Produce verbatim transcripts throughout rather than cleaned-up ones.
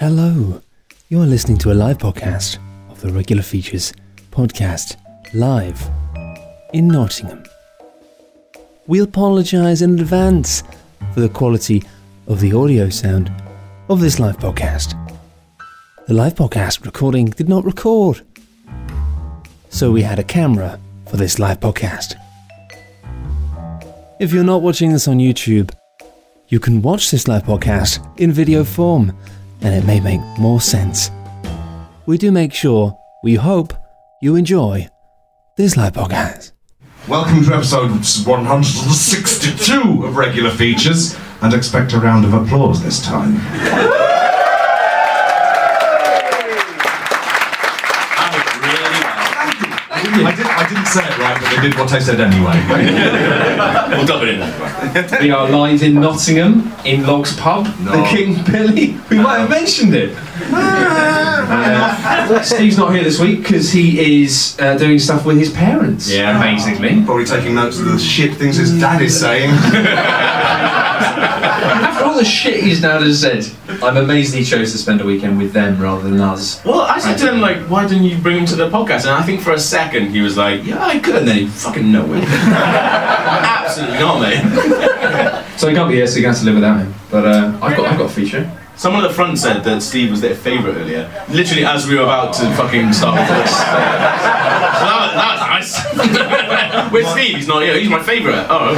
Hello, you are listening to a live podcast of the Regular Features podcast, live in Nottingham. We apologise in advance for the quality of the audio sound of this live podcast. The live podcast recording did not record, so we had a camera for this live podcast. If you're not watching this on YouTube, you can watch this live podcast in video form, and it may make more sense. We do make sure, we hope, you enjoy this live podcast. Welcome to episode one hundred sixty-two of Regular Features, and expect a round of applause this time. That went really well. Thank you. Thank you. I, did, I didn't say it right, but they did what I said anyway. We'll dub it in that way. We are live in Nottingham, in Logs Pub, no. The King Billy. We might have mentioned it. Uh, Steve's not here this week because he is uh, doing stuff with his parents. Yeah, amazingly. Probably taking notes of the shit things his dad is saying. After all the shit he's now just said, I'm amazed he chose to spend a weekend with them rather than us. Well, I said to him, like, why didn't you bring him to the podcast? And I think for a second he was like, yeah, I could, and then he fucking no way. Absolutely not, mate. So he can't be here, so you're going to have to live without him. But uh, I've got, I've got a feature. Someone at the front said that Steve was their favourite earlier. Literally as we were about to fucking start with this. So that was, that was nice. Where's Steve? He's not here. He's my favourite. Oh.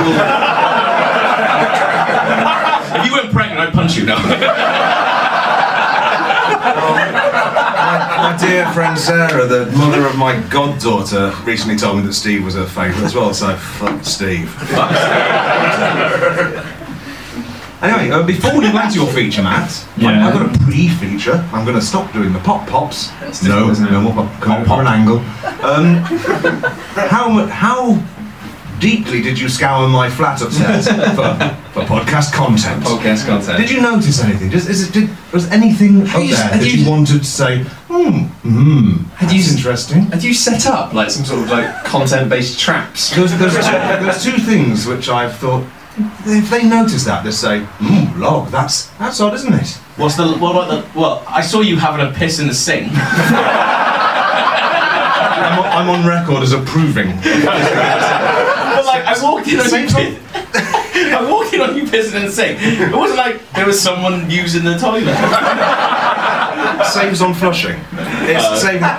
If you weren't pregnant, I'd punch you now. um, my, my dear friend Sarah, the mother of my goddaughter, recently told me that Steve was her favourite as well, so fuck Steve. Anyway, uh, before we land your feature, Matt, yeah. I've got a pre-feature. I'm going to stop doing the pop-pops. That's no, no more pop-pop. Pop an angle. Um, how how deeply did you scour my flat upstairs for, for podcast content? Podcast content. Did you notice anything? Just, is it, did, was anything up you, there that you, you wanted to say, hmm, hmm, that's you, interesting? Had you set up like some sort of like content-based traps? There's, there's, two, there's two things which I've thought, if they notice that, they say, mmm, log, that's that's odd, isn't it? What's the, what about the, well, I saw you having a piss in the sink. I'm, on, I'm on record as approving. But like, I walked in on you pissing, I walked in on you pissing in the sink. It wasn't like there was someone using the toilet. Saves on flushing. It's the same as that.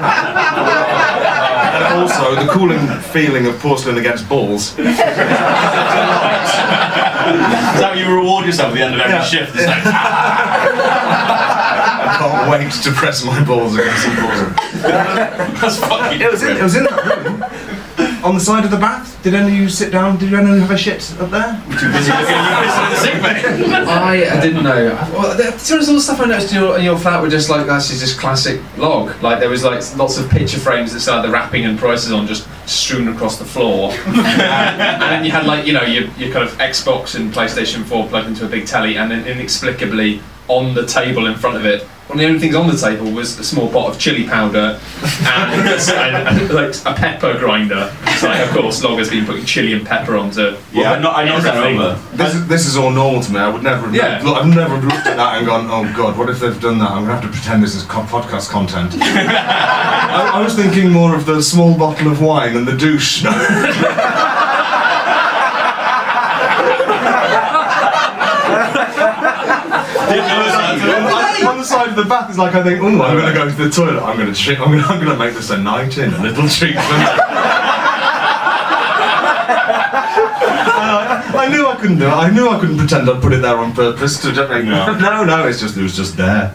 And also, the cooling feeling of porcelain against balls. Is that how you reward yourself at the end of every yeah. shift? It's like, I can't wait to press my balls against some porcelain. That's fucking it was, in, it was in that room. On the side of the bath, did any of you sit down? Did anyone have a shit up there? Were too busy looking at you in the sick bed? I didn't know. Well, there, there was all the stuff I noticed in your, in your flat were just like, that's just classic log. Like, there was like lots of picture frames that started the wrapping and prices on just strewn across the floor. um, and then you had like, you know, your, your kind of Xbox and PlayStation four plugged into a big telly, and then inexplicably on the table in front of it, one of the only things on the table was a small pot of chili powder and, and, and like a pepper grinder. So like, of course, Log has been putting chili and pepper onto. Yeah, well, not, I know that over. This is, this is all normal to me. I would never have yeah. look, I've never looked at that and gone, oh god, what if they've done that? I'm gonna have to pretend this is co- podcast content. I, I was thinking more of the small bottle of wine and the douche. On the side of the bath is like, I think, oh, I'm going to go to the toilet, I'm going to shit, I'm going I'm to make this a night in, a little treatment. I, I knew I couldn't do it, I knew I couldn't pretend I'd put it there on purpose to just make, no. no, no, it's just, it was just there.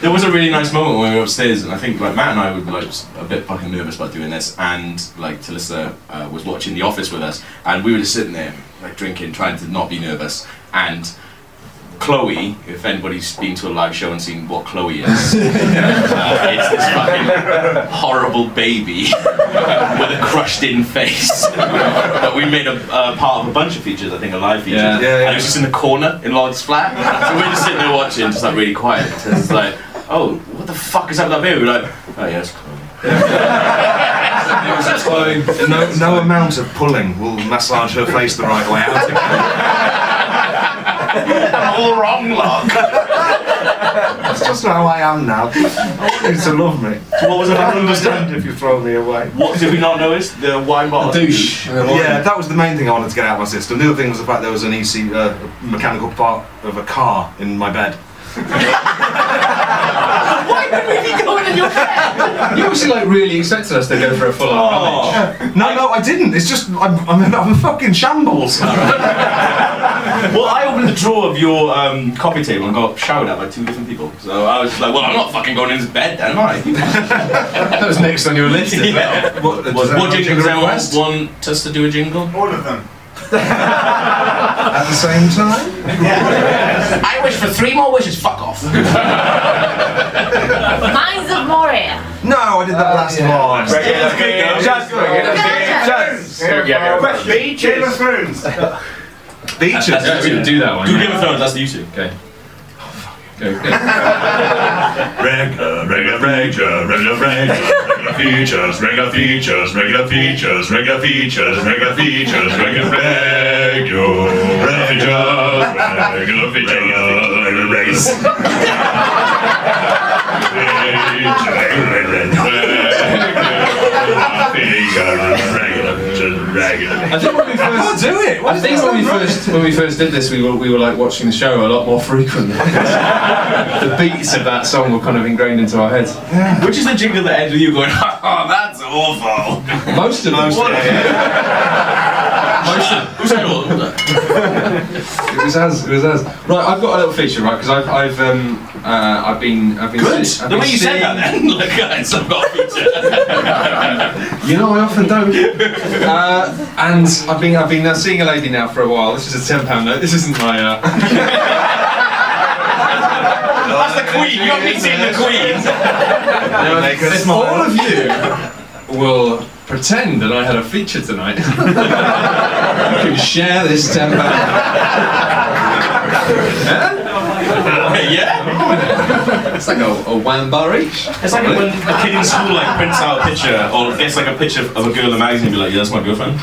There was a really nice moment when we were upstairs, and I think like Matt and I were like a bit fucking nervous about doing this, and like Taliska uh, was watching The Office with us, and we were just sitting there, like drinking, trying to not be nervous, and Chloe, if anybody's been to a live show and seen what Chloe is, uh, it's this fucking horrible baby with a crushed in face. But we made a uh, part of a bunch of features, I think a live feature, yeah. Yeah, yeah. And it was just in the corner in Lord's flat. So we were just sitting there watching, just like really quiet. So it's like, oh, what the fuck is up with that baby? We're like, oh yeah, it's Chloe. It was just Chloe. No, no amount of pulling will massage her face the right way out again. I'm all wrong, Log. That's just how I am now. I want you to love me. So what was it? I don't understand if you throw me away. What did we not notice? The wine bottle douche. Yeah, that was the main thing I wanted to get out of my system. The other thing was the fact there was an E C uh, mechanical part of a car in my bed. Why would we be going in your bed? You obviously like really expected us to go for a full on oh. No, no, I didn't. It's just I'm I'm, I'm a fucking shambles. Well, I opened the drawer of your um, coffee table and got showered at by two different people. So I was just like, well, I'm not fucking going in his bed then, am I? That was next on your list as well. Yeah. What, what, what jingle does everyone want us to do a jingle? All of them. At the same time? Yeah. I wish for three more wishes, fuck off. Minds of Moria. No, I did that uh, last yeah. March. Regular Features. Just Regular Features. Game of Thrones. Beaches. Do that one. Do Game of Thrones, that's the YouTube. Okay. Go, go. Regular, regular, regular, regular, regular features, regular features, regular features, regular features, regular features, regular, regular, regular, regular, race. I think when we first do it. I think when we first when we first did this, we were we were like watching the show a lot more frequently. The beats of that song were kind of ingrained into our heads. Yeah. Which is the jingle that ends with you going, "Oh, that's awful." Most of those. It was us. It was us. Right, I've got a little feature, right? Because I've, I've, um, uh, I've been, I've been. Good. I've the been way you said that, then. Look, guys, I've got a feature. You know, I often don't. Uh, and I've been, I've been uh, seeing a lady now for a while. This is a ten pound note. This isn't my. Uh... That's the Queen. You're meeting the Queen. No, if all of you will pretend that I had a feature tonight, you can share this ten pound. Yeah? Yeah? It's like a, a wham bar each. It's like when a kid in school like prints out a picture or gets like a picture of a girl in a magazine and be like, yeah, that's my girlfriend.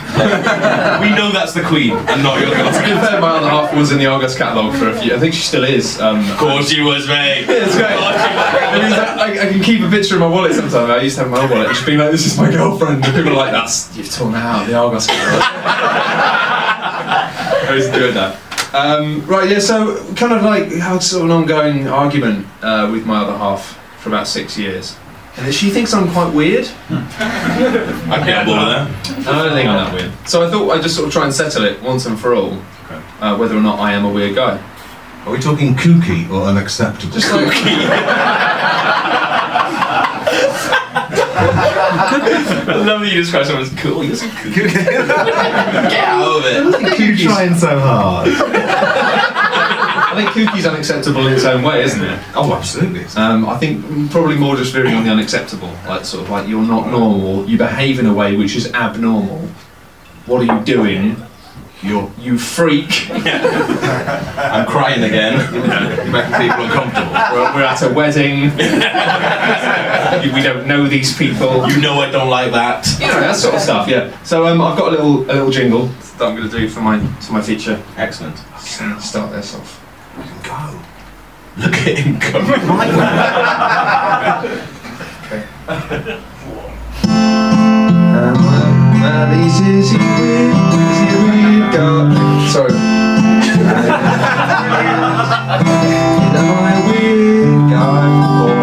We know that's the Queen and not your girlfriend. To be fair, my other half was in the Argos catalogue for a few. I think she still is. Um, of course she was, mate. It's great. I, I can keep a picture in my wallet sometimes. I used to have my own wallet. She'd be like, this is my girlfriend. And people are like, that's, you've torn that out of the Argos catalogue. I was doing that. Um, right, yeah, so kind of like had sort of an ongoing argument uh, with my other half for about six years. And she thinks I'm quite weird. I can't bother. I don't think I'm that weird. So I thought I'd just sort of try and settle it once and for all, okay. uh, whether or not I am a weird guy. Are we talking kooky or unacceptable? Just like I love that you describe someone as cool. You're so cool. Get out of it. I think you're trying so hard. I think kookie's unacceptable in its own way, isn't it? Oh, absolutely. Um, I think probably more just veering on the unacceptable, like sort of like you're not normal. You behave in a way which is abnormal. What are you doing? You're you freak. I'm crying again. You're making people uncomfortable. We're, we're at a wedding. We don't know these people. You know I don't like that. You know, that sort of stuff. Yeah. So um, I've got a little a little jingle that I'm going to do for my for my feature. Excellent. Okay, start this off. Look at him go. Look at him go. Okay. Sorry. Am I weird guy or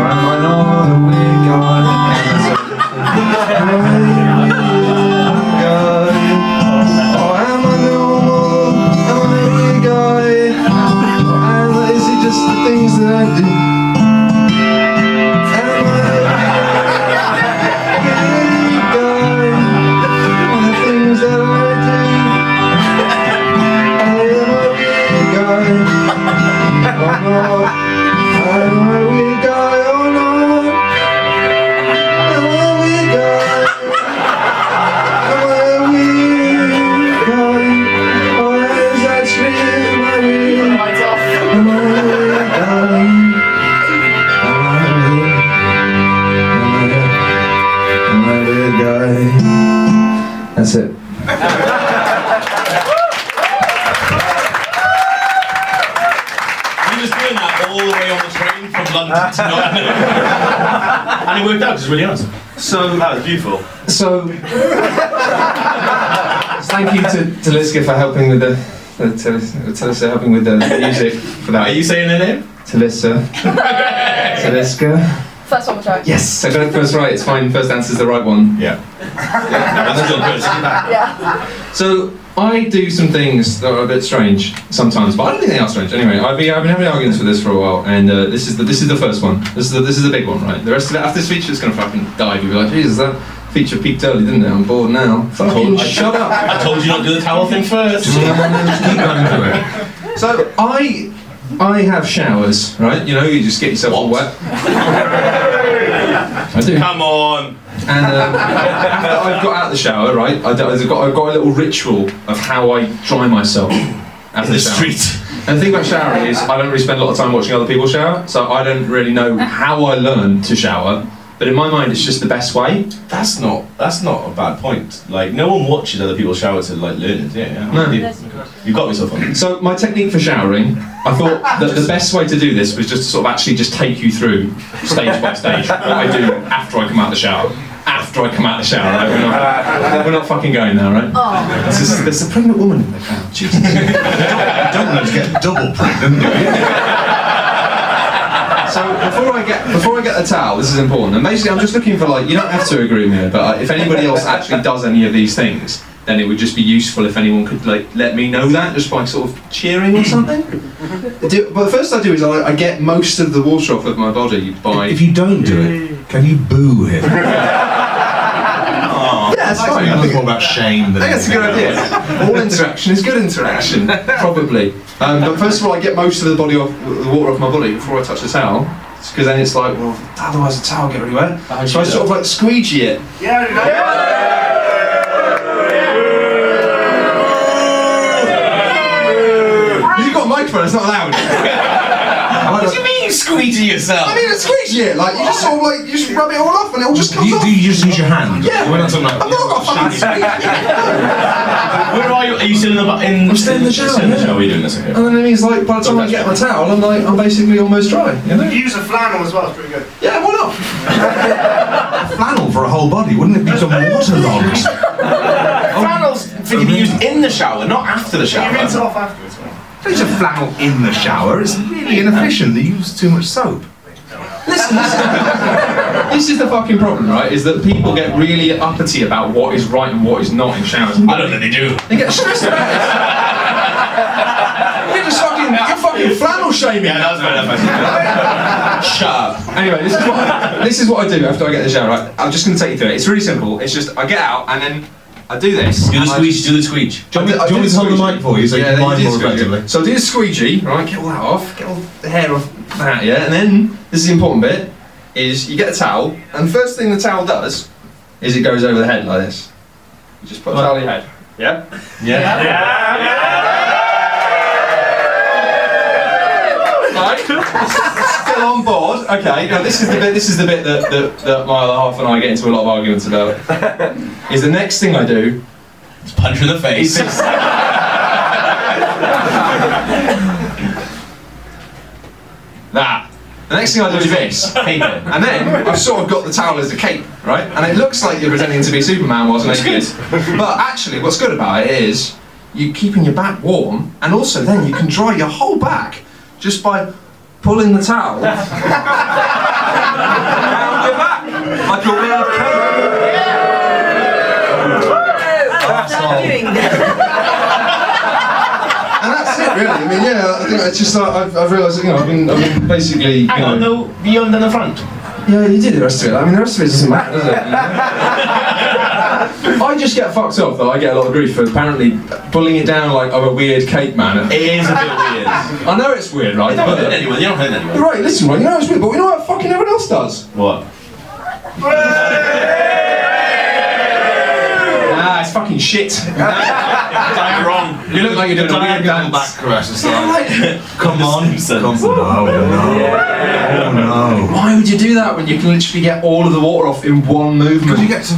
am I not a weird guy? That's it. You were just doing that all the way on the train from London to Nottingham. And it worked out, it was really nice. So, that was beautiful. So, thank you to Taliska for helping with the, uh, Taliska helping with the music for that. Are you saying her name? Taliska. Taliska. First one was right. Yes, I got it first right, it's fine, first answer's the right one. Yeah. Yeah. Yeah. So, I do some things that are a bit strange sometimes, but I don't think they are strange. Anyway, I've been, I've been having arguments with this for a while, and uh, this is the this is the first one. This is the this is the big one, right? The rest of it after this feature is gonna fucking die. You'll be like, Jesus, that feature peaked early, didn't it? I'm bored now. Fucking shut up! I told you not to do the towel thing first. So I I have showers, right? You know, you just get yourself all wet. I do. Come on. And um, after I've got out the shower, right, I've got, I've got a little ritual of how I dry myself out in the, the street. And the thing about showering is I don't really spend a lot of time watching other people shower, so I don't really know how I learn to shower. But in my mind, it's just the best way. That's not that's not a bad point. Like, no one watches other people shower to like learn it. Yeah, yeah. No. You, you got yourself on. So my technique for showering, I thought that the best way to do this was just to sort of actually just take you through stage by stage what I do after I come out of the shower. After I come out of the shower, right? We're not, we're not fucking going now, right? Oh. There's, a, there's a pregnant woman in the crowd. Jesus. Don't let's get double pregnant. So before I get before I get the towel, this is important. And basically, I'm just looking for, like, you don't have to agree with me, but uh, if anybody else actually does any of these things, then it would just be useful if anyone could like let me know that just by sort of cheering or something. do, but the first I do is I, I get most of the water off of my body by. If you don't do it, can you boo him? Oh, yeah, that's I fine. I think more about shame than. I think that's a good idea. All interaction is good interaction, probably. Um, but first of all, I get most of the body off, the water off my body before I touch the towel, because then it's like, well, otherwise the towel get really wet. I so I sort of like squeegee it. Yeah. yeah. yeah. Microphone, it's not allowed. What do you mean you squeegee yourself? I mean, it's squeegee it, like, you just sort of like, you just rub it all off and it all just comes do you, off. Do you just use your hand? Yeah. We're not talking about. I've not got a fucking squeegee. Where are you? Are you still in the shower? I'm still in the shower. Still in the shower, are you doing this okay? And then it means, like, by the time I get my towel, I'm like, I'm basically almost dry. You know? Use a flannel as well, it's pretty good. Yeah, why not? Flannel for a whole body, wouldn't it become waterlogged? Flannels for you to be used in the shower, not after the shower. You rinse off afterwards, right? Don't use a flannel in the shower, it's really inefficient, they use too much soap. Listen, listen, this is the fucking problem, right, is that people get really uppity about what is right and what is not in showers. I don't think they do. They get stressed about it. You're just fucking, you're fucking flannel shaming. Yeah, that was bad enough. Shut up. Anyway, this is, what I, this is what I do after I get in the shower, right? I'm just going to take you through it, it's really simple, it's just, I get out and then I do this. Do the squeegee, do the squeegee. Do you want me to hold the mic for you so yeah, you can mind more effectively? So I do the squeegee, right, get all that off, get all the hair off that, yeah, and then, this is the important bit, is you get a towel, and the first thing the towel does is it goes over the head like this. You just put a towel on your head. Yeah? Yeah. Yeah. yeah. yeah. Right. Still on board. Okay, now this is the bit, this is the bit that, that, that my other half and I get into a lot of arguments about. Is the next thing I do is punch her in the face. That. The next thing I do is this. And then I've sort of got the towel as a cape, right? And it looks like you're pretending to be Superman whilst naked. But actually what's good about it is you're keeping your back warm, and also then you can dry your whole back just by pulling the towel around your back like a real coat. And that's it, really. I mean, yeah, I think it's just like I've, I've realised, you know, I've been, I've been basically. Hang on, though, beyond and the front. Yeah, you did the rest of it. I mean, the rest of it doesn't matter, does it? You know? I just get fucked off though. I get a lot of grief for apparently pulling it down like I'm a weird cape man. It is a bit weird. I know it's weird, right? You're not hurting anyone. You're not hurting anyone. You're right, listen, right? You know it's weird, but we know what fucking everyone else does. What? Nah, it's fucking shit. Damn wrong. You look like you're doing a weird dance. Back crash. It's like, come on. Come on. Oh no. Oh no. Why would you do that when you can literally get all of the water off in one movement? Because you get to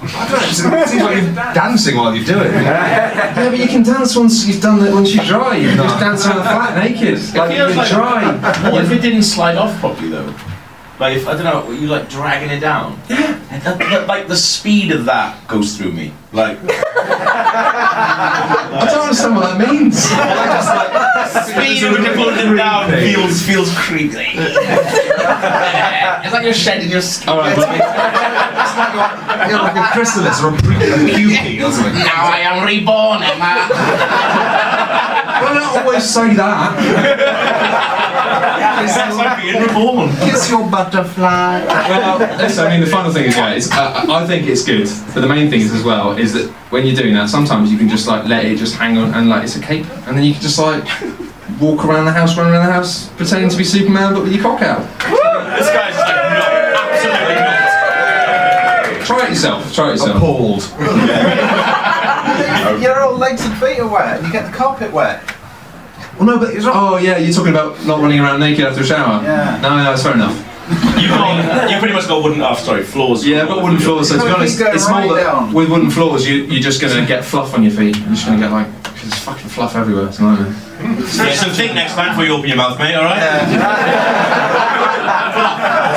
I don't know, it seems like you're dancing while you do it. Yeah, but you can dance once you've done that, once you dry. You can just dance on the flat naked. It like, you're like, dry. What if it didn't slide off properly, though? Like, if, I don't know, you like dragging it down? Yeah. And that, that, like, the speed of that goes through me. Like... I don't understand what that means. I just, like, speed of it going down feels, feels creepy. It's like you're shedding your skin. All right, it's like you're, you're like a chrysalis or a pupae or something. Now I am reborn, Emma. Well, not always say that. It's yeah, like being reborn. Kiss your butterfly. Well, so I mean, the final thing is, yeah, it's, uh, I think it's good, but the main thing is as well is that when you're doing that, sometimes you can just like let it just hang on and like it's a cape, and then you can just like walk around the house, run around the house, pretending to be Superman but with your cock out. This guy's just like, no, absolutely not. Try it yourself. Try it yourself. Appalled. Yeah. Your old legs and feet are wet, and you get the carpet wet. Well, no, but it's not. Oh yeah, you're talking about not running around naked after a shower. Yeah. No, no, that's fair enough. You've got, you pretty much got wooden, oh, sorry, floors. Yeah, I've got wooden floors, so to be honest, it's more that with wooden floors, you, you're just going to get fluff on your feet. You're just going to get like, there's fucking fluff everywhere, it's a nightmare. Yeah, so think next time before you open your mouth, mate, alright? Yeah.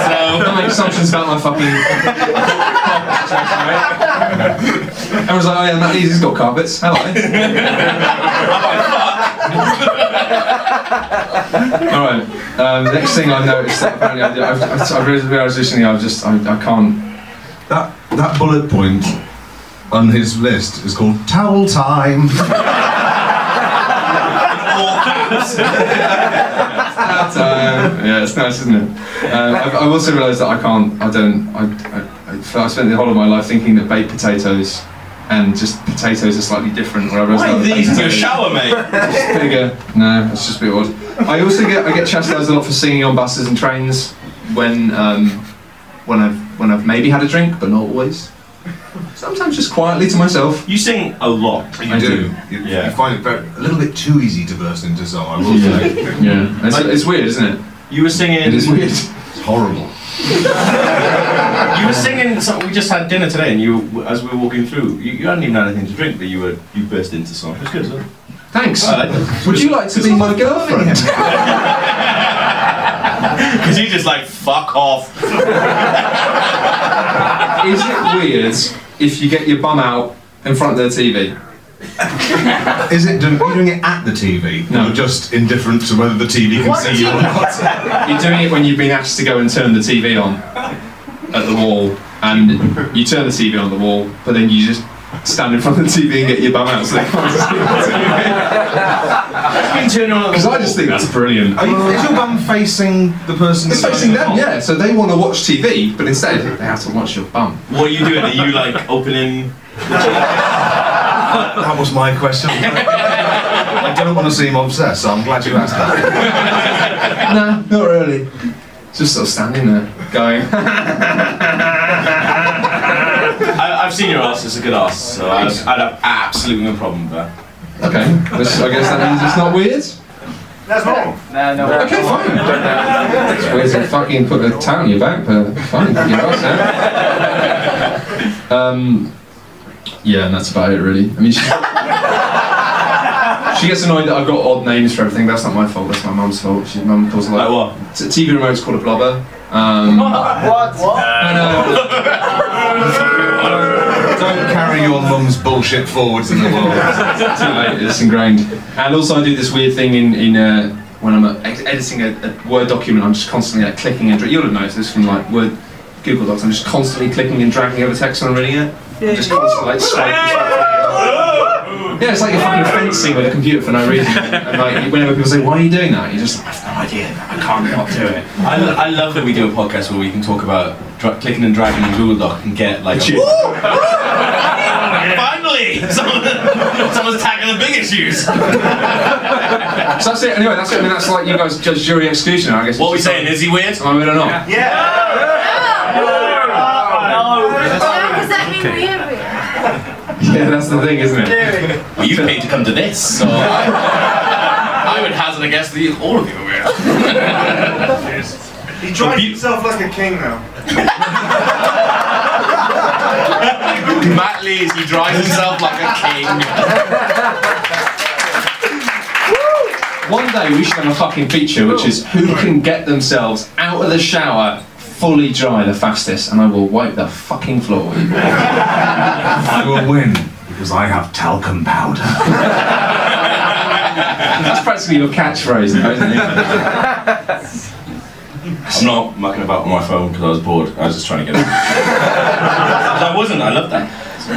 So, don't make assumptions about my fucking... Everyone's like, oh yeah, Matt, he's got carpets, hello. Alright, um, next thing I noticed that apparently I did, I've, I've realised recently I've just, I, I can't... That, that bullet point on his list is called towel time. Towel time. Yeah, it's nice, isn't it? Um, I've, I've also realised that I can't, I don't, I, I, I spent the whole of my life thinking that baked potatoes and just potatoes are slightly different. Wherever why are these in your shower, mate? It's bigger. No, it's just a bit odd. I also get I get chastised a lot for singing on buses and trains when um, when I've when I've maybe had a drink, but not always. Sometimes just quietly to myself. You sing a lot. You I do. do. You, yeah. You find it very, a little bit too easy to burst into song. I will say. Yeah. yeah. It's, like, it's weird, isn't it? You were singing. It is weird. It's horrible. You were singing. So we just had dinner today, and you, as we were walking through, you, you hadn't even had anything to drink, but you were you burst into song. It was good, wasn't it? Thanks. Well, like would you like to be my girlfriend? Because you just like fuck off. Is it weird if you get your bum out in front of their T V? Is it doing, doing it at the T V? No, you're just indifferent to whether the T V can see you or not. You're doing it when you've been asked to go and turn the T V on at the wall, and you turn the T V on the wall, but then you just stand in front of the T V and get your bum out so they can't see the T V. Because I just think that's brilliant. Are you, is your bum facing the person? It's facing them, yeah. So they want to watch T V, but instead they have to watch your bum. What are you doing? Are you like opening? That was my question. I don't want to seem obsessed, so I'm glad you asked that. Nah, not really. Just sort of standing there, going. I, I've seen your ass, it's a good ass, so I'd, I'd have absolutely no problem with that. Okay, I guess that means it's not weird? That's wrong. No, no, no. Okay, fine. It's weird to fucking put a towel on your back, but fine, put your ass out. Um. Yeah, and that's about it, really. I mean, she, she gets annoyed that I've got odd names for everything. That's not my fault. That's my mum's fault. She, mum calls it like, like what? T V remote's called a blubber. Um, what? What? What? No, no. no. Don't carry your mum's bullshit forwards in the world. It's too late. It's ingrained. And also, I do this weird thing in in uh, when I'm uh, editing a, a Word document. I'm just constantly like clicking and you'll have noticed this from like Word, Google Docs. I'm just constantly clicking and dragging over text when I'm reading it. Yeah. Just constantly like swiping. Yeah, it's like you're fucking fencing with a computer for no reason. And like, whenever people say, "Why are you doing that?" You're just like, "I have no idea. I can't not do it." I, lo I love that we do a podcast where we can talk about dra clicking and dragging in Google Doc and get like. A Finally, someone, someone's tackling the big issues. So that's it. Anyway, that's it. I mean, that's like you guys judge, jury, executioner. I guess. What are we saying? Like, is he weird? Am I weird or not? Yeah. yeah. Yeah, that's the thing, isn't it? Well, you paid to come to this, so I, I would hazard a guess that all of you are weird. He drives himself like a king now. Matt Lees, he drives himself like a king. One day we should have a fucking feature which is who can get themselves out of the shower fully dry the fastest, and I will wipe the fucking floor with you. I will win because I have talcum powder. That's practically your catchphrase, isn't it? I'm not mucking about on my phone because I was bored. I was just trying to get it. I wasn't. I loved that. So.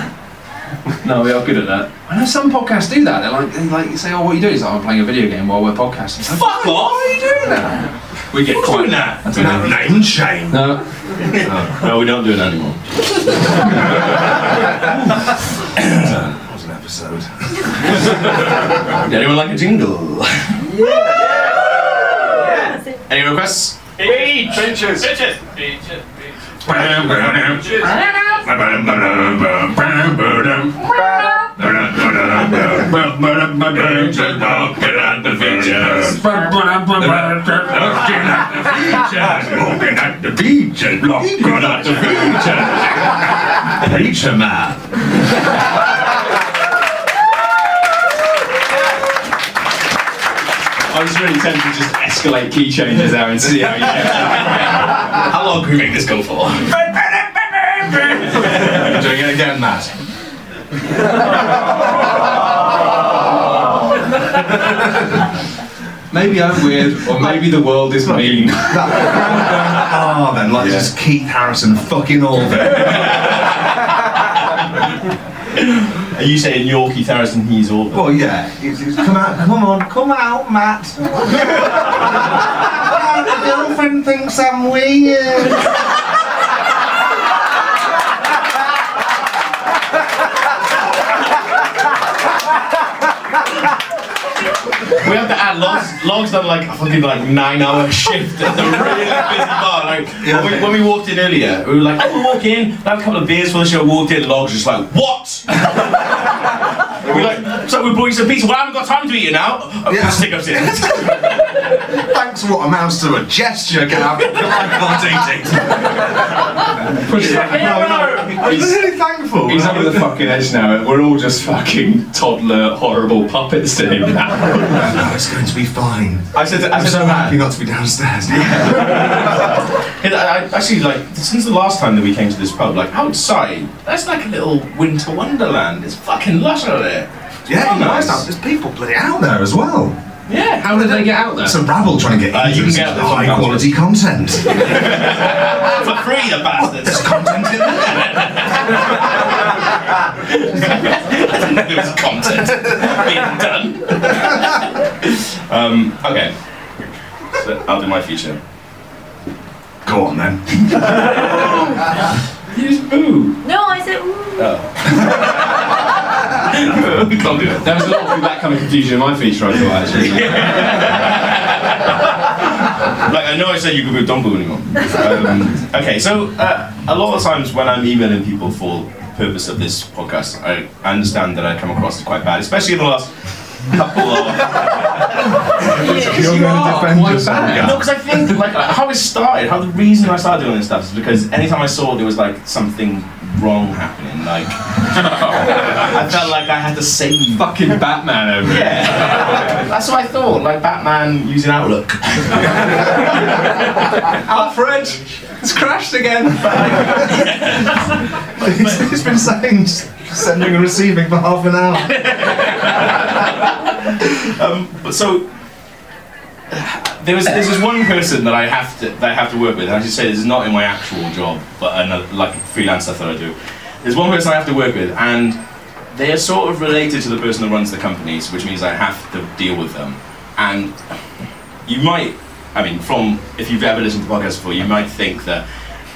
No, we are good at that. I know some podcasts do that. They're like, they like say, "Oh, what are you doing?" It's like, "I'm playing a video game while we're podcasting." Like, fuck off! Why are you doing that? We get quite that. That's an name shame. No, no, no, we don't do it anymore. uh, episode. Did anyone like a jingle? Yeah. Yeah. Any requests? Beach! Beaches! Beaches! Beaches! Beaches! I was really tempted to just escalate key changes there and see how you get. How long can we make this go for? Doing it again, Matt. Maybe I'm weird, or maybe the world is mean. Ah, oh, then let's yeah. just keep Harrison fucking all day. Are you saying you're Keith Harrison, he's all? Well, yeah. He's, he's come out, come on, come out, Matt. My girlfriend thinks I'm weird. We have to add logs. Logs done like a fucking like nine-hour shift at the really busy bar. Like yeah, when, we, when we walked in earlier, we were like, "Oh, we'll walk in, have a couple of beers for the show." Walked in, Logs just like, "What?" We're like, "So we brought you some pizza. Well, I haven't got time to eat it now." Oh, yeah. Stick upstairs. Thanks for what amounts to a gesture, Gav. I can't eat it. Push it. No, no. I'm really thankful. He's over the fucking edge now. We're all just fucking toddler, horrible puppets to him now. No, it's going to be fine. I said, I I'm said so happy not to be downstairs. Yeah. I, I, actually, like, since the last time that we came to this pub, like, outside, that's like a little winter wonderland. It's fucking lush out there. It's yeah, nice. Nice. There's people bloody out there as well. Yeah, how did they get out there? Some rabble trying to get uh, you can get high quality content. For free, the bastards. There's content in there. There was content being done. um, okay, so I'll do my feature. Go on then. You just boo. No, I said ooh. Oh. There was a lot of that kind of confusion in my feature, I thought, actually. Like, I know I said you could don't boo anymore. Um, okay, so uh, a lot of times when I'm emailing people for the purpose of this podcast, I understand that I come across as quite bad, especially in the last couple of... Because you are quite bad. No, because I think, like, how it started, how the reason I started doing this stuff is because anytime I saw it, there was, like, something wrong happening, like I felt like I had to save fucking Batman over it. Yeah. That's what I thought, like Batman using Outlook. Alfred, it's crashed again. Yeah. But, but, he's been saying sending and receiving for half an hour. um, but so There was there's this one person that I have to that I have to work with. And I should say this is not in my actual job, but another, like freelance stuff that I do. There's one person I have to work with, and they are sort of related to the person that runs the companies, which means I have to deal with them. And you might, I mean, from if you've ever listened to podcasts before, you might think that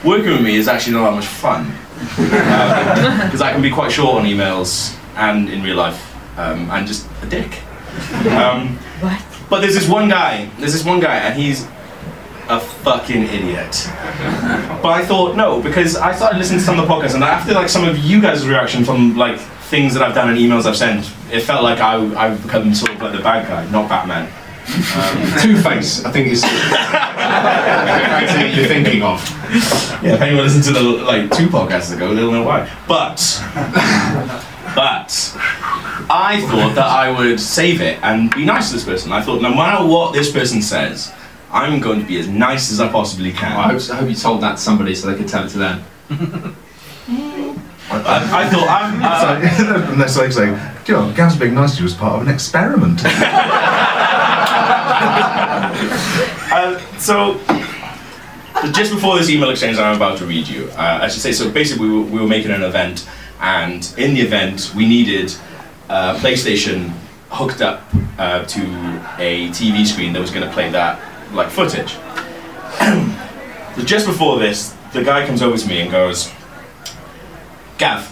working with me is actually not that much fun, because um, I can be quite short on emails and in real life, um, and just a dick. Um, what? But there's this one guy, there's this one guy, and he's a fucking idiot. But I thought, no, because I started listening to some of the podcasts, and after like some of you guys' reaction from like things that I've done and emails I've sent, it felt like I, I've become sort of like the bad guy, not Batman. Um, Two-Face, I think he's... That's you're thinking of. Yeah, if anyone listened to the like two podcasts ago, they'll know why. But, but, I thought that I would save it and be nice to this person. I thought, no matter what this person says, I'm going to be as nice as I possibly can. Well, I, hope, I hope you told that to somebody so they could tell it to them. I, I thought I'm. Uh, like, and that's like saying, "Do you know, Gav's being nice to you was part of an experiment." uh, so, just before this email exchange I'm about to read you, uh, I should say. So basically, we were, we were making an event, and in the event, we needed uh, PlayStation hooked up uh, to a T V screen that was going to play that like footage. So just before this, the guy comes over to me and goes, "Gav,"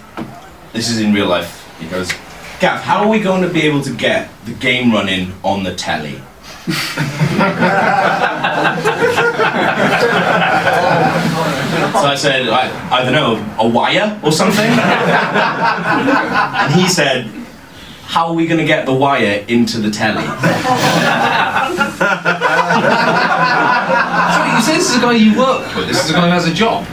this is in real life, he goes, "Gav, how are we going to be able to get the game running on the telly?" So I said, I, I don't know, a wire or something? And he said, "How are we going to get the wire into the telly?" So you say this is a guy you work with, this is a guy who has a job.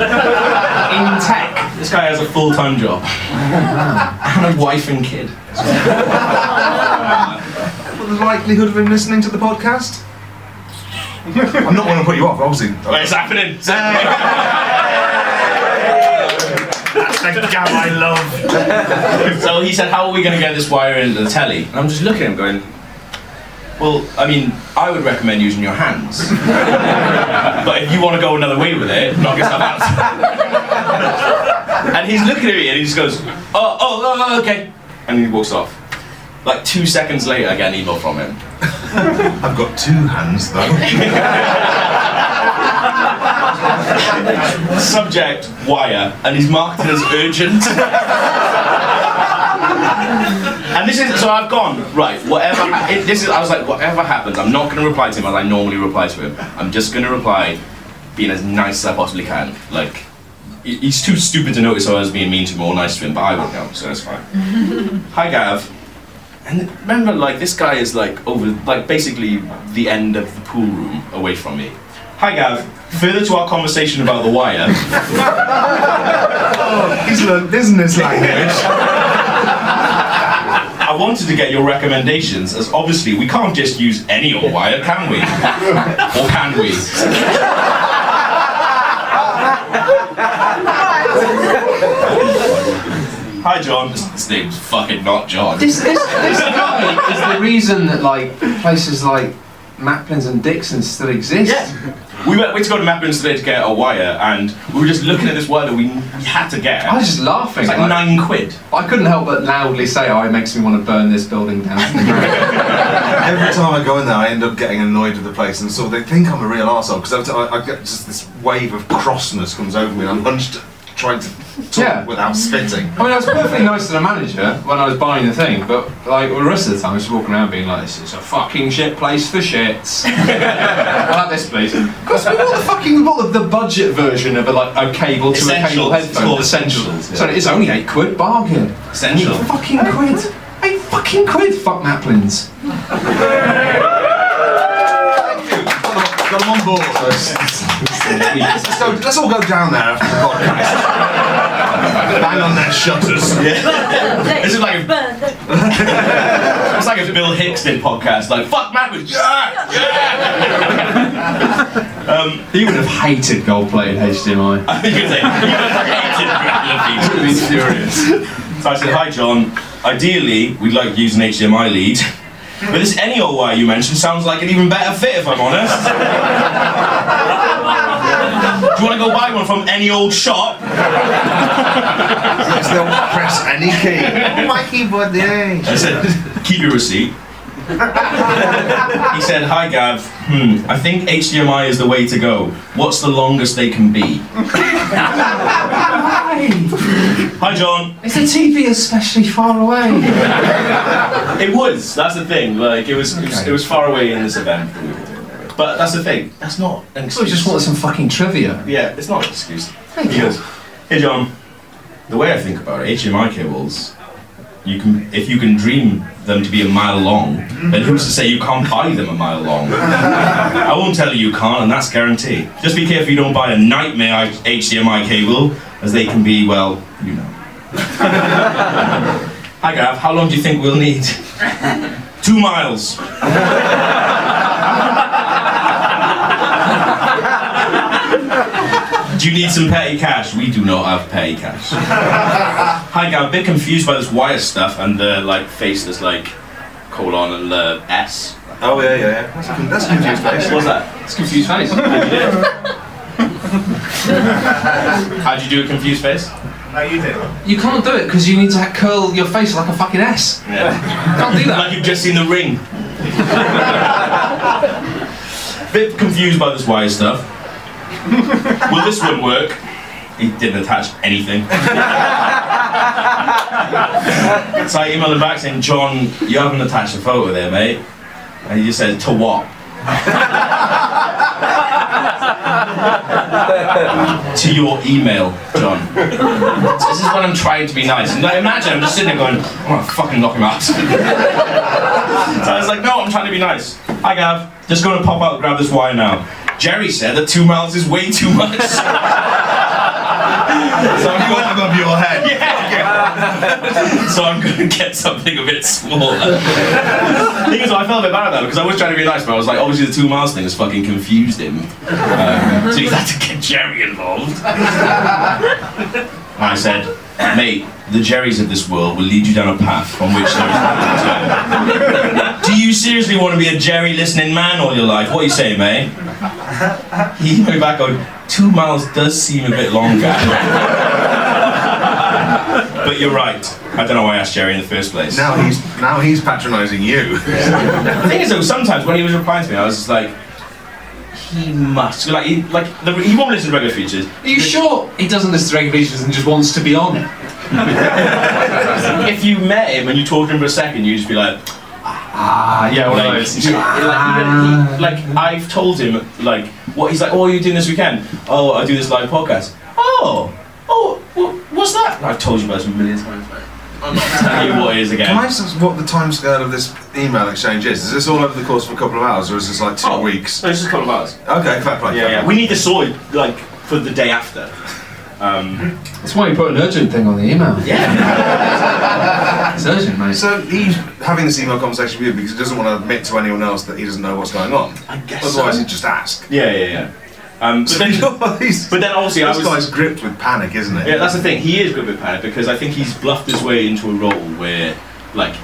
In tech. This guy has a full-time job. And a wife and kid. What the likelihood of him listening to the podcast? I'm not going to put you off, obviously. Well, it's happening. It's happening. That's the guy I love. So he said, "How are we going to get this wire into the telly?" And I'm just looking at him going, "Well, I mean, I would recommend using your hands. But if you want to go another way with it, knock yourself out." And he's looking at me and he just goes, oh, oh, oh, okay. And he walks off. Like two seconds later, I get an email from him. "I've got two hands, though." Subject, wire. And he's marked it as urgent. And this is, so I've gone, right, whatever, it, this is, I was like, whatever happens, I'm not going to reply to him as I normally reply to him. I'm just going to reply being as nice as I possibly can. Like, he's too stupid to notice I was being mean to him or nice to him, but I won't know, so that's fine. "Hi, Gav." And remember, like, this guy is, like, over, like, basically the end of the pool room away from me. "Hi, Gav. Further to our conversation about the wire..." Oh, he's learned business language. "I wanted to get your recommendations, as obviously we can't just use any old wire, can we? Or can we?" "Hi, John." This name's fucking not John. This, this, this guy is the reason that like places like Maplin's and Dixons still exist. Yeah. We went, we had to go to Maplin's today to get a wire, and we were just looking at this wire that we had to get. I was just laughing. It was like, like nine quid. I couldn't help but loudly say, "Oh, it makes me want to burn this building down." Every time I go in there, I end up getting annoyed with the place, and so they think I'm a real arsehole, because I get just this wave of crossness comes over me, and I'm hunched, trying to talk yeah. without spitting. I mean, I was perfectly nice to the manager when I was buying the thing, but like well, the rest of the time I was just walking around being like, "This is a fucking shit place for shits." "I'll have this, please." Because we bought the fucking we bought the, the budget version of a like a cable to a cable headphone. It's called Essentials. Yeah. So it's only eight quid bargain. Essential. Eight fucking quid. Eight fucking quid. Fuck Maplin's. Got them on board. Let's, go, let's all go down there after the podcast. Bang on their shutters. Yeah. This is like a, it's like a Bill Hicks did podcast, like, "Fuck Maplin's." Yeah, yeah. um, he would have hated gold-plated H D M I. I think he would have hated Regular Features. He would have been furious. So I said, "Hi, John. Ideally, we'd like to use an H D M I lead. But this any old wire you mentioned sounds like an even better fit, if I'm honest. Do you want to go buy one from any old shop?" They'll press any key. "Oh, my keyboard, yeah." I said, "Keep your receipt." He said, "Hi, Gav. Hmm, I think H D M I is the way to go. What's the longest they can be?" Hi. "Hi, John. Is the T V especially far away?" It was. That's the thing. Like it was, okay. it was. It was far away in this event. But that's the thing. That's not an excuse. We just wanted some fucking trivia. Yeah, it's not an excuse. Thank he you. Goes, "Hey, John. The way I think about it, H D M I cables You can, if you can dream them to be a mile long, then who's to say you can't buy them a mile long? I won't tell you you can't, and that's guaranteed. Just be careful you don't buy a nightmare H D M I cable, as they can be, well, you know. Hi Gav, how long do you think we'll need? Two miles. Do you need some petty cash? We do not have petty cash. Hi, Gav, I'm a bit confused by this wire stuff and the like face that's like colon and the S. Oh yeah, yeah, yeah. That's a, that's a confused face. What's that? It's confused face. How'd you do it? How'd you do a confused face? No, you did. You can't do it because you need to curl your face like a fucking S. Yeah. Can't do that. Like you've just seen The Ring. Bit confused by this wire stuff. Well, this would work. He didn't attach anything. So I emailed him back saying, John, you haven't attached a photo there, mate. And he just said, to what? To your email, John. This is when I'm trying to be nice. And I imagine I'm just sitting there going, I'm gonna fucking knock him out. So I was like, no, I'm trying to be nice. Hi, Gav. Just gonna pop out and grab this wire now. Jerry said that two miles is way too much. So I'm going above your head. Yeah. So I'm going to get something a bit smaller. The thing is, I felt a bit bad about it because I was trying to be nice, but I was like, obviously the two miles thing has fucking confused him. Um, so he's had to get Jerry involved. And I said, mate, the Jerrys of this world will lead you down a path on which there is no return. Do you seriously want to be a Jerry listening man all your life? What are you saying, mate? He went back on, two miles does seem a bit longer. But you're right. I don't know why I asked Jerry in the first place. Now he's now he's patronising you. Yeah. The thing is though, sometimes when he was replying to me, I was just like, he must. Like, he, like the, he won't listen to Regular Features. Are you sure he doesn't listen to Regular Features and just wants to be on it? If you met him and you talked to him for a second, you'd just be like, ah, yeah, one of those. Like, I've told him, like, what he's like, oh, what are you doing this weekend? Oh, I do this live podcast. Oh, oh, well, what's that? And I've told you about this a million times, mate. I'm not telling you what it is again. Can I ask what the timescale of this email exchange is? Is this all over the course of a couple of hours, or is this like two oh, weeks? No, it's just a couple of hours. Okay, fair play. Yeah, yeah. We need this sorted, like, for the day after. Um, That's why you put an urgent thing on the email. Yeah. It's urgent, mate. So he's having this email conversation with you because he doesn't want to admit to anyone else that he doesn't know what's going on. I guess Otherwise so. He'd just ask. Yeah, yeah, yeah. Um, but, then, but then obviously I was... This guy's gripped with panic, isn't it? Yeah, that's the thing. He is gripped with panic because I think he's bluffed his way into a role where, like...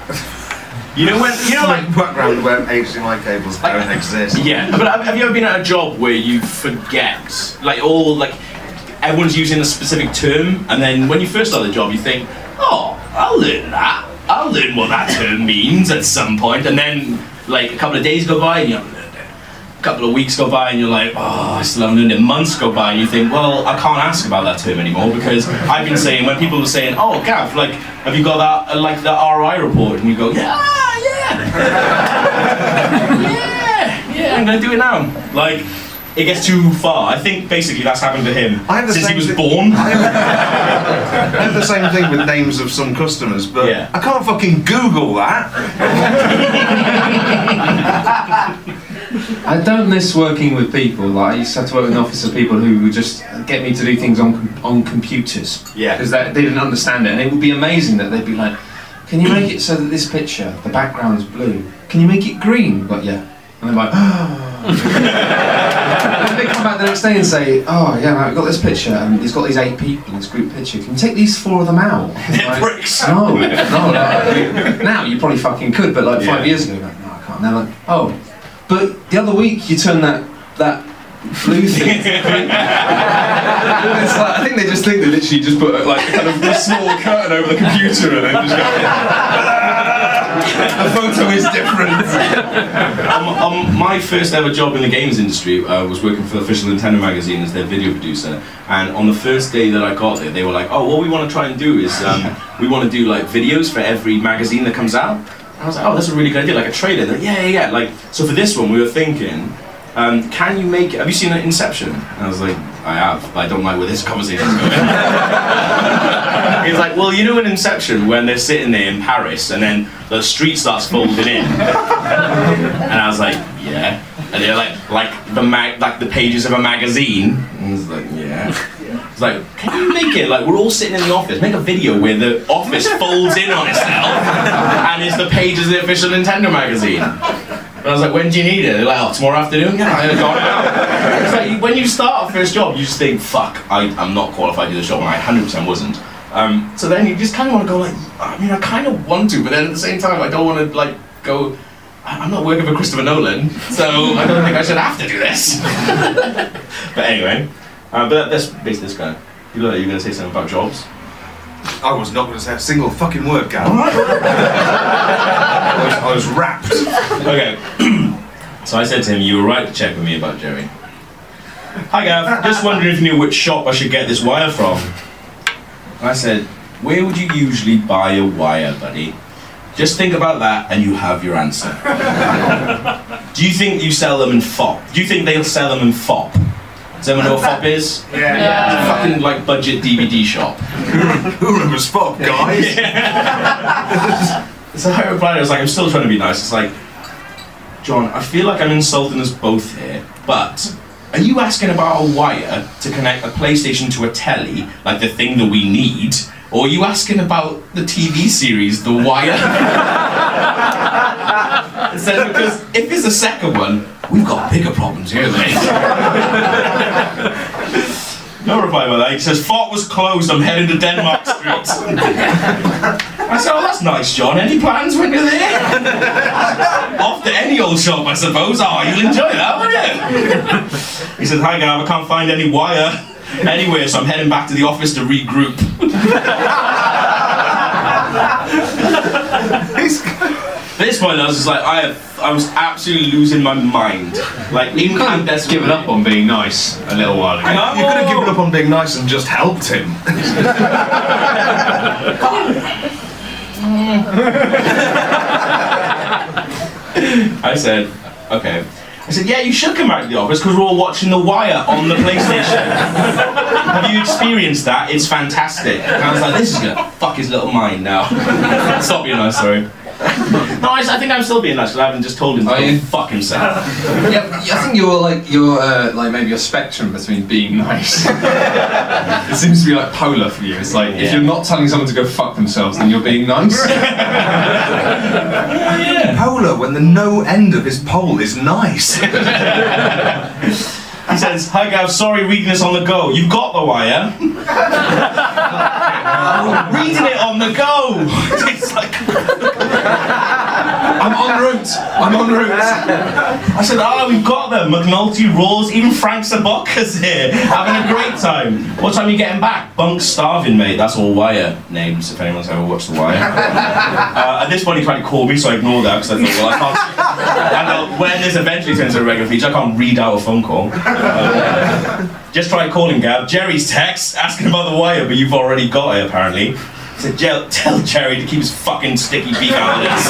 You know when... You know, like... Background where H D M I cables like, don't exist. Yeah, but have you ever been at a job where you forget, like, all, like... Everyone's using a specific term, and then when you first start the job, you think, oh, I'll learn that. I'll learn what that term means at some point. And then, like, a couple of days go by, and you haven't learned it. A couple of weeks go by, and you're like, oh, I still haven't learned it. Months go by, and you think, well, I can't ask about that term anymore, because I've been saying, when people were saying, oh, Gav, like, have you got that, like, the R O I report? And you go, yeah, yeah. yeah, yeah, I'm going to do it now. Like... It gets too far. I think basically that's happened to him since he was born. I have, I have the same thing with names of some customers, but yeah. I can't fucking Google that. I don't miss working with people. Like, I used to have to work in an office of people who would just get me to do things on on computers. Yeah. Because they didn't understand it, and it would be amazing that they'd be like, "Can you make it so that this picture, the background's blue? Can you make it green?" But yeah, and they're like, "Oh." And they come back the next day and say, oh yeah, I've got this picture, and he's got these eight people in this group picture, can you take these four of them out? They're like, bricks! No, no, no. Now you probably fucking could, but like five yeah. years ago, you're like, no, I can't. And they're like, oh. But the other week, you turn that, that blue thing to green. It's like, I think they just think they literally just put like a kind of a small curtain over the computer and then just go, the photo is different. um, um, my first ever job in the games industry uh, was working for the official Nintendo magazine as their video producer. And on the first day that I got there, they were like, "Oh, what we want to try and do is um, we want to do like videos for every magazine that comes out." And I was like, "Oh, that's a really good idea, like a trailer." Like, yeah, yeah, yeah. Like, so for this one, we were thinking um, can you make, have you seen Inception? And I was like, I have, but I don't like where this conversation is going. He's like, well, you know in Inception when they're sitting there in Paris and then the street starts folding in? And I was like, yeah. And they're like, like the mag like the pages of a magazine. And I was like, yeah. It's like, can you make it, like, we're all sitting in the office, make a video where the office folds in on itself and it's the pages of the official Nintendo magazine. And I was like, when do you need it? They're like, oh, tomorrow afternoon? Yeah, I got it now. It's like, when you start a first job, you just think, fuck, I, I'm not qualified to do this job, and I one hundred percent wasn't. Um, so then you just kind of want to go like, I mean, I kind of want to, but then at the same time, I don't want to, like, go, I'm not working for Christopher Nolan, so I don't think I should have to do this. But anyway. Uh, but that's basically this guy. You look like you're going to say something about jobs. I was not going to say a single fucking word, Gav. I, I was wrapped. Okay. So I said to him, you were right to check with me about Jerry. Hi, Gav. Just wondering if you knew which shop I should get this wire from. I said, where would you usually buy a wire, buddy? Just think about that and you have your answer. Do you think you sell them in F O P? Do you think they'll sell them in F O P? Does anyone know what F O P is? Yeah. yeah. It's a fucking like budget D V D shop. Who remembers F O P, guys? Yeah. So I replied, I was like, I'm still trying to be nice. It's like, John, I feel like I'm insulting us both here, but are you asking about a wire to connect a PlayStation to a telly, like the thing that we need, or are you asking about the T V series, The Wire? It says, because if it's the second one, we've got bigger problems here, mate. No reply about that. He says, Fort was closed, I'm heading to Denmark Street. I said, oh, that's nice, John. Any plans when you're there? Off to any old shop, I suppose. Oh, you'll enjoy that, won't you? He says, hi, Gav, I can't find any wire anywhere, so I'm heading back to the office to regroup. At this point, I was just like, I, have, I was absolutely losing my mind. Like, you could have given up on being nice a little while ago. You could have given up on being nice and just helped him. I said, okay. I said, yeah, you should come back to the office because we're all watching The Wire on the PlayStation. Have you experienced that? It's fantastic. And I was like, this is gonna fuck his little mind now. Stop being nice, sorry. No, I, I think I'm still being nice because I haven't just told him to oh, go yeah. fuck himself. Yeah, I think you're like you're uh, like maybe a spectrum between being nice. It seems to be like polar for you. It's like yeah. if you're not telling someone to go fuck themselves, then you're being nice. Oh, yeah. Polar when the no end of his pole is nice. He says, hi Gav, sorry, weakness on the go. You've got The Wire. I'm reading it on the go. It's like. I'm en route, I'm en route. I said, ah, oh, we've got them. McNulty, Rawls, even Frank Sabocca's here. Having a great time. What time are you getting back? Bunk starving, mate. That's all Wire names, if anyone's ever watched The Wire. Uh, at this point, he tried to call me, so I ignored that, because I thought, well, I can't... And when this eventually turns into a regular feature, I can't read out a phone call. Uh, just try calling, Gav. Jerry's text, asking about The Wire, but you've already got it, apparently. I said, J tell Jerry to keep his fucking sticky beak out of this.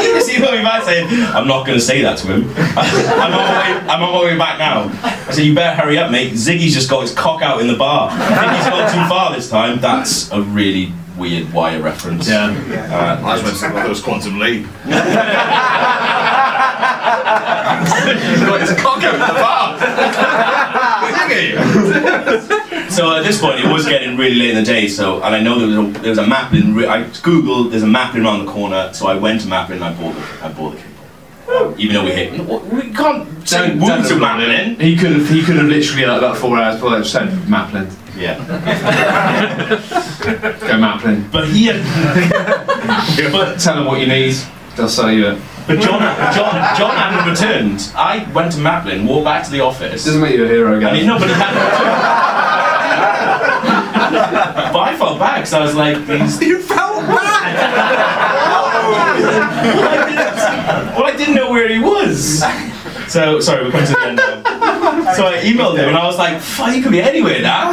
You see what I said? I'm not going to say that to him. I'm, on my way, I'm on my way back now. I said, you better hurry up, mate. Ziggy's just got his cock out in the bar. I think he's gone too far this time. That's a really weird Wire reference. Yeah. yeah. Uh, I just went to say, well, it was Quantum Leap. He's got his cock out in the bar. Ziggy! So at this point, it was getting really late in the day, so, and I know there was a, there was a Maplin, I googled, there's a Maplin around the corner, so I went to Maplin and I bought the, I bought the cable. Even though we hit, we can't say woo to Maplin. He could have, he could have literally, like, about four hours before that, just said, Maplin. Yeah. Go Maplin. But he had... But tell him what you need, they'll sell you it. But John, John, John hadn't returned. I went to Maplin, walked back to the office. Doesn't make you a hero, guys. He, no, but he hadn't returned. But I felt bad because I was like, you felt bad! Well, I didn't know where he was. So, sorry, we're coming to the end now. So I emailed him and I was like, fuck, he could be anywhere now.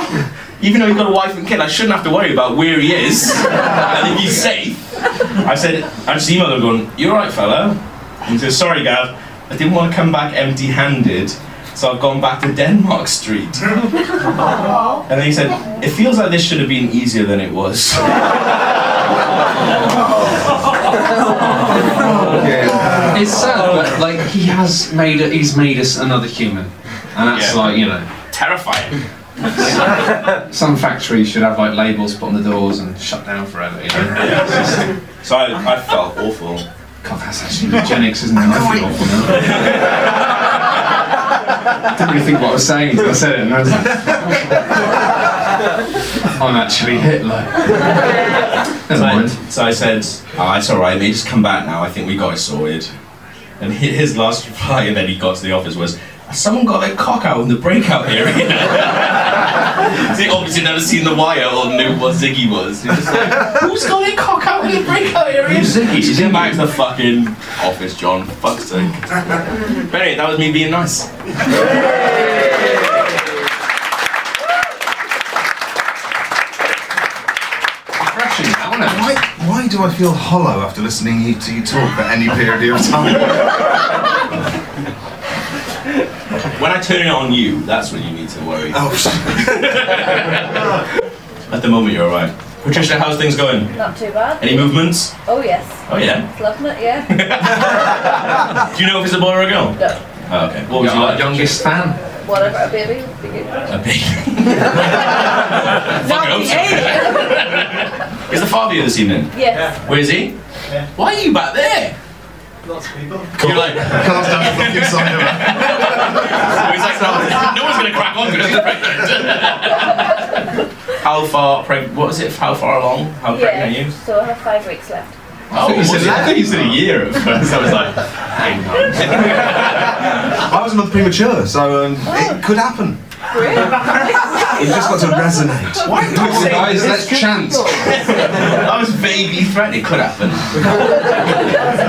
Even though he's got a wife and kid, I shouldn't have to worry about where he is and if he's safe. I said, I just emailed him going, you alright, fella? And he says, sorry, Gav. I didn't want to come back empty-handed, so I've gone back to Denmark Street. And then he said, it feels like this should have been easier than it was. It's sad, but like he has made a, he's made us another human, and that's yeah. like you know terrifying. Some factories should have like labels put on the doors and shut down forever. You know? Yeah. So I, I felt awful. God, that's actually eugenics, isn't it? I feel awful now. I didn't really think what I was saying until I said it, and I was like, I'm actually Hitler. So I, so I said, oh, it's alright, mate, just come back now, I think we got it sorted. And his last reply, and then he got to the office, was, someone got their cock out in the breakout area. They obviously never seen The Wire or knew what Ziggy was. They're just like, who's got their cock out in the breakout area? Ziggy, she's in back to the fucking office, John, for fuck's sake. But anyway, that was me being nice. Why, why do I feel hollow after listening you, to you talk for any period of time? When I turn it on you, that's when you need to worry. Oh, at the moment, you're alright. Patricia, how's things going? Not too bad. Any movements? Oh, yes. Oh, yeah? Loving it, yeah. Do you know if it's a boy or a girl? No. Oh, okay. What was your like? youngest fan? What about a baby? A baby? A baby. Not the Is the father here this evening? Yes. Yeah. Where is he? Yeah. Why are you back there? Lots of people. Cool. You're like, can't stand the fucking song ever. No one's going to crack on because they're pregnant. How far pregnant? What is it? How far along? How yeah. pregnant are you? So I have five weeks left. Oh, I thought you said a year at first. I was like, hang on. I was a little premature, so um, oh. it could happen. Really? It just got to resonate. Why do we say guys, let's chance? I was vaguely threatened, it could happen.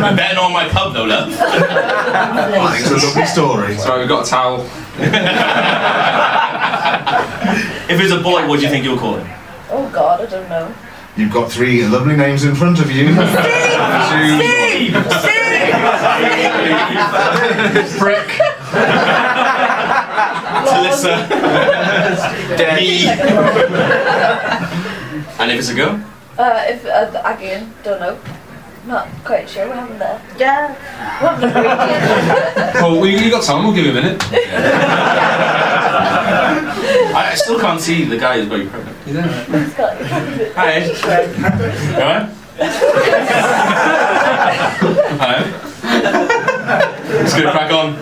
I'm betting on my pub though, love. I think it's a lovely story. Sorry, we've got a towel. If it's a boy, what do you think you'll call him? Oh god, I don't know. You've got three lovely names in front of you. Steve! Steve! Steve! Brick. Talissa. Debbie. And if it's a girl? Uh, if, uh, again, don't know. Not quite sure, we haven't there. Yeah. We haven't agreed yet. Well, we, we got time, we'll give you a minute. I still can't see the guy who's very pregnant. You don't know. Hi. Hi. Hi. It's good to crack on.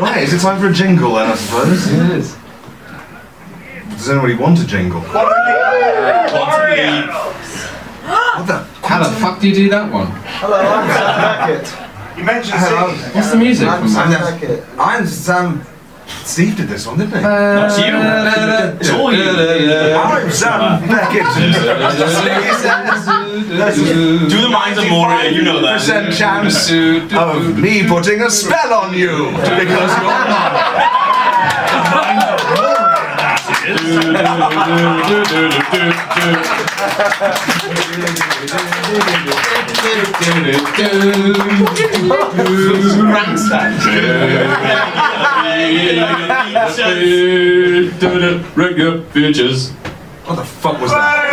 Right, is it time for a jingle then, I suppose? It is. Does anybody want a jingle? What the? How the fuck do you do that one? Hello, I'm Sam Hackett. You mentioned Steve. What's the music? I'm Sam Hackett. I'm Sam... Steve did this one, didn't he? That's you. It's all you. I'm Sam Hackett. Do the minds of Moria, you know that. fifty percent chance of me putting a spell on you because you're not. Regular Features. What the fuck was that?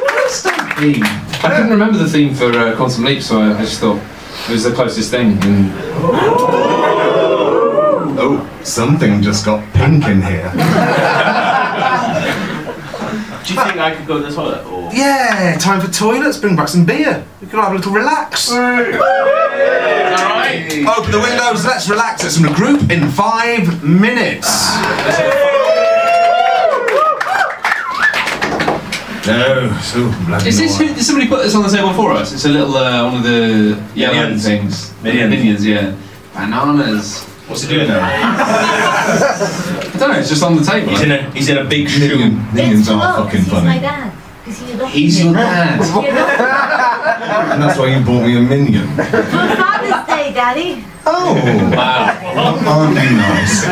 What is that theme? I couldn't remember the theme for uh, Quantum Leap, so I, I just thought it was the closest thing. And oh, something just got pink in here. Do you think I could go to the toilet? Or? Yeah, time for toilets. Bring back some beer. We could have a little relax. All right. Open the windows. Let's relax. Let's regroup in five minutes. No, so bloody. Is this? Who, did somebody put this on the table for us? It's a little uh, one of the yellow Millions. things. Millions. Minions, yeah. Bananas. What's he doing now? I don't know, it's just on the table. He's in a, he's in a big shoe. Minions are fucking funny. He's my dad. He's your dad. And that's why you bought me a minion. For Father's Day, Daddy. Oh. Wow. Aren't you nice?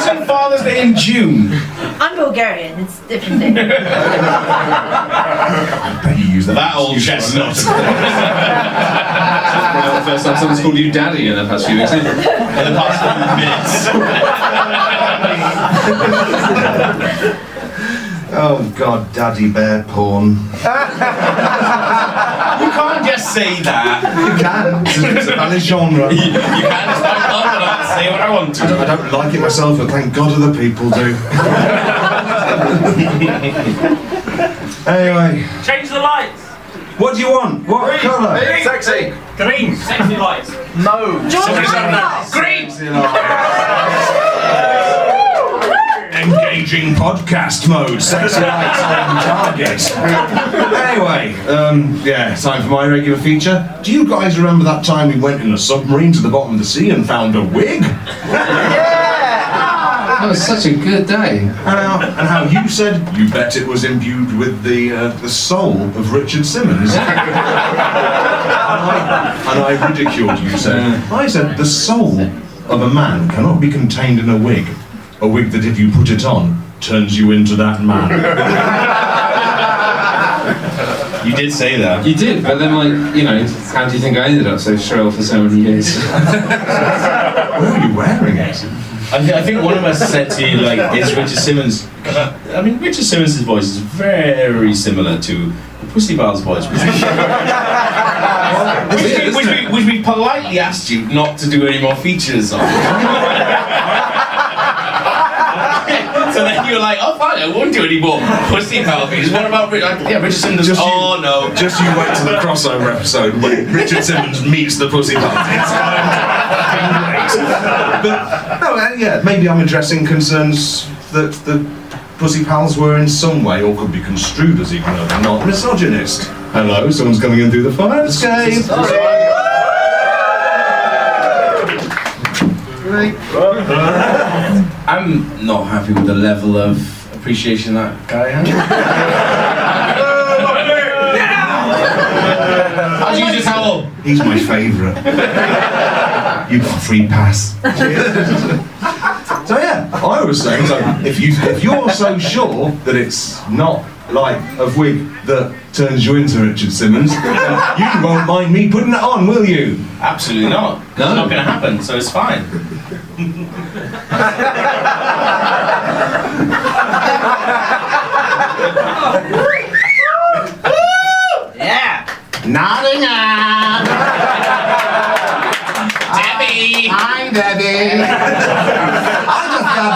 Isn't Father's Day in June? I'm Bulgarian, it's a different thing. I bet you use that, that old chestnut. That's probably the first time someone's called you daddy in the past few weeks. In the past few minutes. Oh God, daddy bear porn. You can't just say that. You can. It's a valid genre. You, you can. It's like, I can say what I want to. I don't, I don't like it myself, but thank God other people do. Anyway. Change the lights. What do you want? What green, colour? Green. Sexy. Green. Sexy lights. No. Green. Sexy lights. Engaging podcast mode, sexy lights on target. Anyway, um, yeah, time for my regular feature. Do you guys remember that time we went in a submarine to the bottom of the sea and found a wig? Yeah! That was such a good day. And how, and how you said you bet it was imbued with the uh, the soul of Richard Simmons. And, I, and I ridiculed you, saying, I said the soul of a man cannot be contained in a wig. A wig that if you put it on, turns you into that man. You did say that. You did, but then like, you know, how do you think I ended up so shrill for so many years? Where were you wearing it? I, th I think one of us said to you, like, is Richard Simmons... I mean, Richard Simmons' voice is very similar to Pussy Pals' voice. Which we, which, we, which we politely asked you not to do any more features on. So then you were like, oh fine, I won't do any more Pussy Pals. What about Richard? Like, yeah, Richard Simmons. Just oh you, no. Just you wait to the crossover episode when Richard Simmons meets the Pussy Pals. It's time. But no, uh, yeah, maybe I'm addressing concerns that the Pussy Pals were in some way or could be construed as even though they're not misogynist. Hello, someone's coming in through the fire escape. I'm not happy with the level of appreciation that guy had. I'll use your towel. He's my favourite. You've got a free pass. So yeah, I was saying, so if you if you're so sure that it's not like a wig that turns you into Richard Simmons, you won't mind me putting it on, will you? Absolutely not. No. It's not going to happen, so it's fine. Yeah! Nottingham! Debbie! Hi, Debbie! I just got...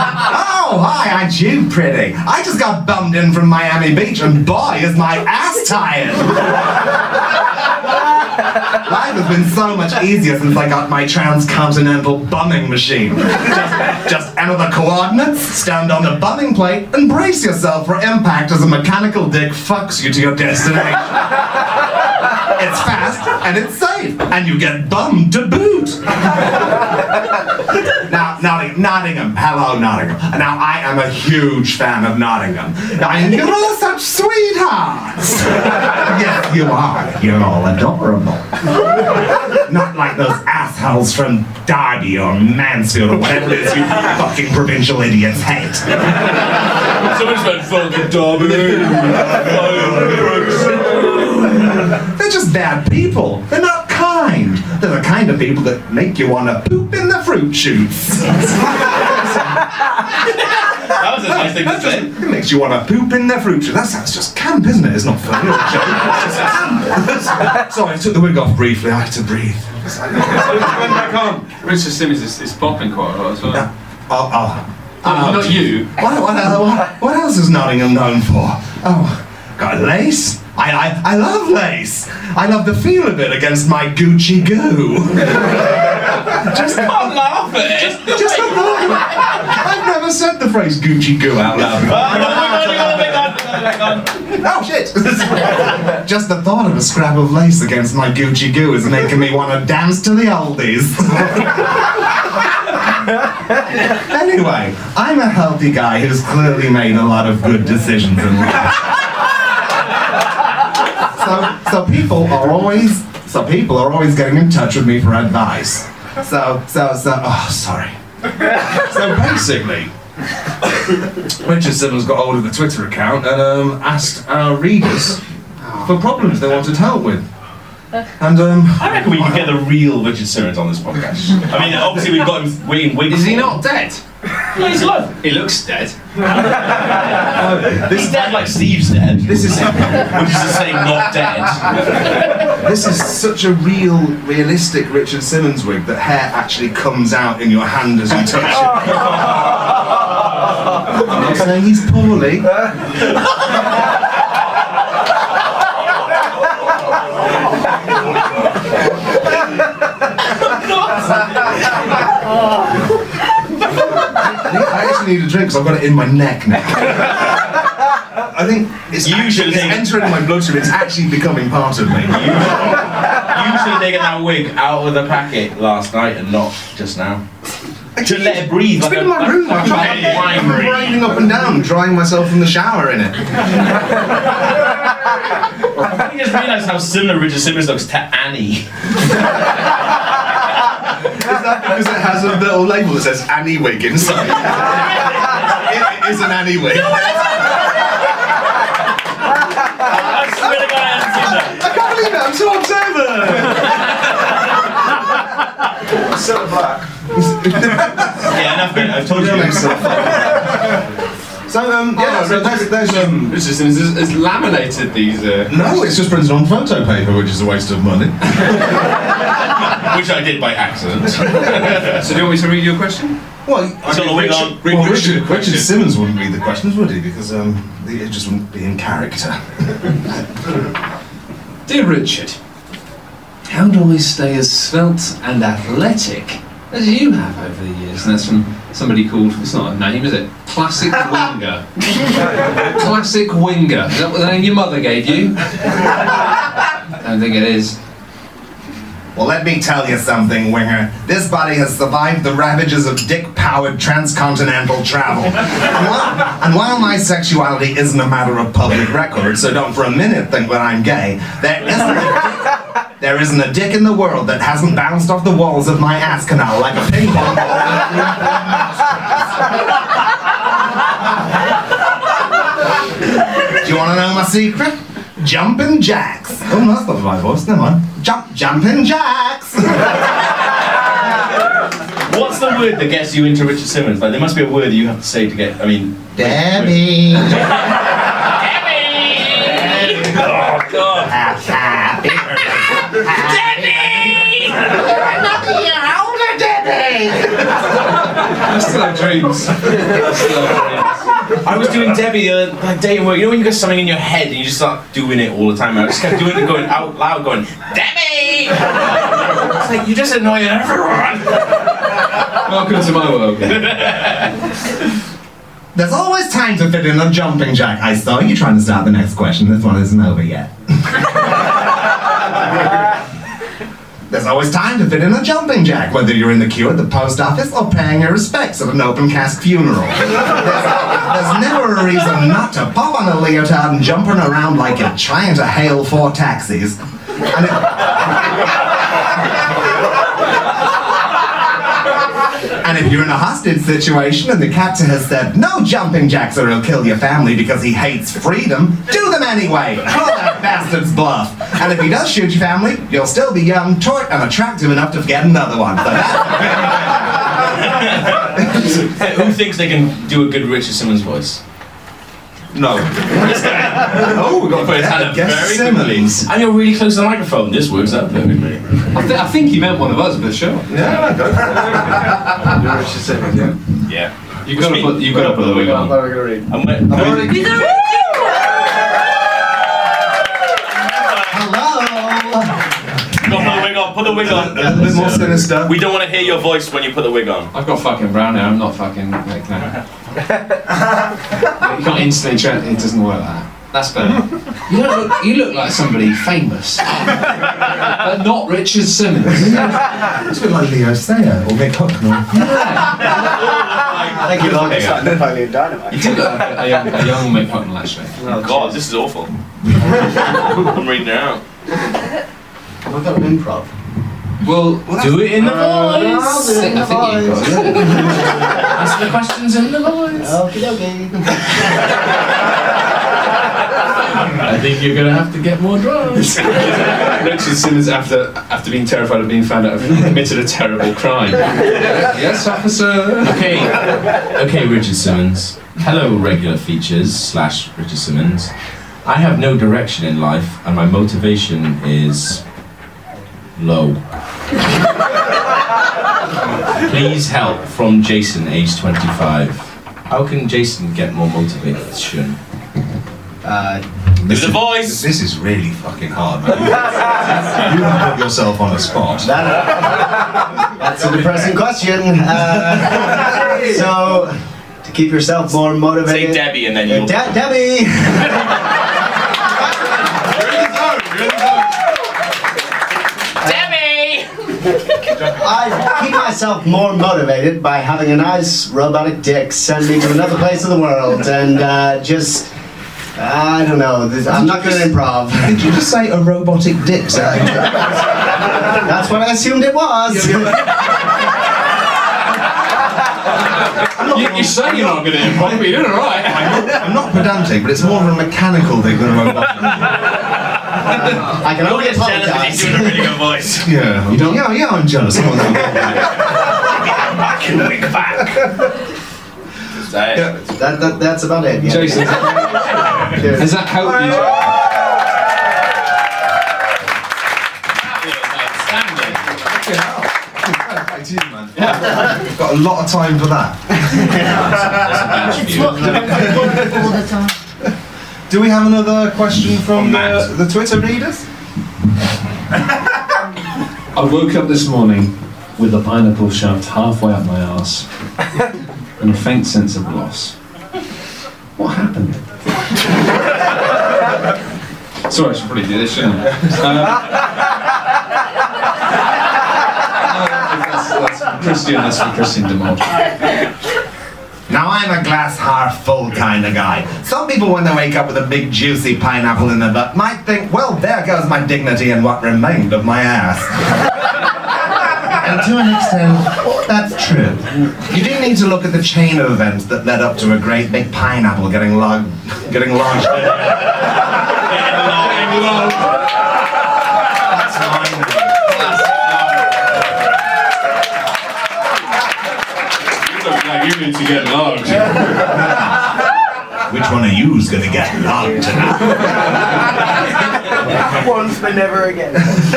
Oh, hi, aren't you pretty? I just got bummed in from Miami Beach and boy, is my ass tired! Life has been so much easier since I got my transcontinental bumming machine. Just, just enter the coordinates, stand on the bumming plate, and brace yourself for impact as a mechanical dick fucks you to your destination. It's fast, and it's safe, and you get bummed to boot. Now, Nottingham, Nottingham, hello Nottingham. Now, I am a huge fan of Nottingham. And you're all such sweethearts. Yes, you are. You're all adorable. Not like those assholes from Derby or Mansfield or whatever it is you fucking provincial idiots hate. Someone's been fucking Derby. They're just bad people. They're not kind. They're the kind of people that make you want to poop in the fruit shoots. That was a nice thing to say. It makes you want to poop in their fruit. That sounds just camp, isn't it? It's not funny. It's just camp. Sorry, I took the wig off briefly. I had to breathe. So I went back on. Richard Simmons is, is popping quite a lot as well. No. Oh, oh. oh, Not you. What, what, what, what else is Nottingham known for? Oh, got lace. I, I, I love lace. I love the feel of it against my Gucci goo. Just can't laugh at it. Just, just I've never said the phrase Gucci goo out loud. Oh shit! Just the thought of a scrap of lace against my Gucci goo is making me want to dance to the oldies. Anyway, I'm a healthy guy who's clearly made a lot of good decisions in life. So, so people are always, so people are always getting in touch with me for advice. So, so, so. Oh, sorry. So basically, Richard Simmons got hold of the Twitter account and um, asked our readers for problems they wanted help with. And um, I reckon we can get the real Richard Simmons on this podcast. I mean, obviously we've got him waiting. Wait Is he not dead? No, he's alive. He looks dead. uh, this he's dead like Steve's dead. This is which is to say not dead. This is such a real, realistic Richard Simmons wig that hair actually comes out in your hand as you touch it. I'm not saying he's poorly. I actually need a drink because I've got it in my neck now. I think it's, usually, actually, it's entering my bloodstream, it's actually becoming part of me. Usually, usually they get that wig out of the packet last night and not just now. To let it breathe. It's like been a, in my room. Like I'm grinding up and down, drying myself in the shower in it. I just realised how similar Richard Simmons looks to Annie. Is that because it has a little label that says Annie wig inside? It is an Annie wig. No, it isn't! I swear to God, I haven't seen that. I can't believe it, I'm so observant! I'm so black. Yeah, enough, mate. I've told you. So, um, yeah, oh, so there's, there's, um... Richard Simmons has, has laminated these, uh... No, it's just printed on photo paper, which is a waste of money. Which I did by accident. So do you want me to read your question? Well, I mean, Richard, well Richard, Richard, Richard Simmons wouldn't read the questions, would he? Because um, it just wouldn't be in character. Dear Richard, how do I stay as svelte and athletic as you have over the years? And that's from somebody called, it's not a name, is it? Classic Winger. Classic Winger. Is that what the name your mother gave you? I don't think it is. Well, let me tell you something, Winger. This body has survived the ravages of dick-powered transcontinental travel. And while, and while my sexuality isn't a matter of public record, so don't for a minute think that I'm gay, there isn't a dick, there isn't a dick in the world that hasn't bounced off the walls of my ass canal like a ping pong ball. Do you want to know my secret? Jumpin' Jacks. Oh, that's not my voice, never mind. Jump, Jumpin' Jacks! What's the word that gets you into Richard Simmons? Like, there must be a word that you have to say to get, I mean... Derby! Derby! Oh, God! Happy Derby! Derby! I still have dreams. I still have dreams. I was doing Debbie the uh, day at work. You know when you get something in your head and you just start doing it all the time? I just kept doing it, going out loud, going, Debbie! It's like, you're just annoying everyone! Welcome to my world. There's always time to fit in a jumping jack. I saw you trying to start the next question. This one isn't over yet. There's always time to fit in a jumping jack, whether you're in the queue at the post office or paying your respects at an open cask funeral. There's, there's never a reason not to pop on a leotard and jumping around like you're trying to hail four taxis. And if, and if you're in a hostage situation and the captain has said, no jumping jacks or he'll kill your family because he hates freedom, do them anyway. Call that bastard's bluff. And if he does shoot your family, you'll still be young, taut, and attractive enough to get another one. So who thinks they can do a good Richard Simmons voice? No. Oh, we got a very Simmons. And you're really close to the microphone. This works out perfectly. I, th I think you meant one of us, but sure. Yeah, go for it. Richard Simmons, yeah. Yeah. You've got to put, you've got to put the wig on. What are we going to read? I'm already... Put the wig on. A bit more sinister. We don't want to hear your voice when you put the wig on. I've got fucking brown hair. I'm not fucking like that. No. You can't instantly trend. It doesn't work like that. That's better. You don't look. You look like somebody famous, but not Richard Simmons. It's a bit like Leo Sayer or Mick Putnam. I think you like that. Look like Leo Dynamite. You do look like a young, a young Mick Putnam actually. Oh God, this is awful. I'm reading it out. I've got an improv. Well, do it in the voice. In the voice. Answer the questions in the voice. Okie dokie. I think you're gonna have to get more drugs. Richard Simmons, after after being terrified of being found out, committed a terrible crime. Yes, officer. Okay, okay, Richard Simmons. Hello, Regular Features slash Richard Simmons. I have no direction in life, and my motivation is low. Please help from Jason, age twenty-five. How can Jason get more motivation? Uh, this the is, voice! This is really fucking hard, man. You have put yourself on the spot. That, uh, that's a depressing question. Uh, so, to keep yourself more motivated... Say Debbie and then you'll... De Debbie! I keep myself more motivated by having a nice robotic dick send me to another place in the world and uh, just, I don't know, this, I'm not good at improv. Did you just say a robotic dick? That's what I assumed it was. You say you're not good at improv, but you're doing alright. I'm, I'm not pedantic, but it's more of a mechanical thing than a robotic dick. Uh, I can only apologize. Jealous that he's doing a really good voice. Yeah, you don't? Yeah, yeah, I'm jealous. Come on, come on. Yeah, I can win back. Yeah, that, that, that's about it. Yeah. Jason, is that how you do that was outstanding. Thank you, man. Yeah. I've got a lot of time for that. That's, that's a it's what I all the time. Do we have another question from the, the Twitter readers? I woke up this morning with a pineapple shoved halfway up my arse and a faint sense of loss. What happened? Sorry, I should probably do this, shouldn't I? Um, that's, that's Christian, that's for Christian DeMaul. Now I'm a glass half full kind of guy. Some people when they wake up with a big juicy pineapple in their butt might think, well, there goes my dignity and what remained of my ass. And to an extent, that's true. You do need to look at the chain of events that led up to a great big pineapple getting log getting launched. That's mine. You need to get logged. Which one of you's gonna get logged tonight? Once but never again. What's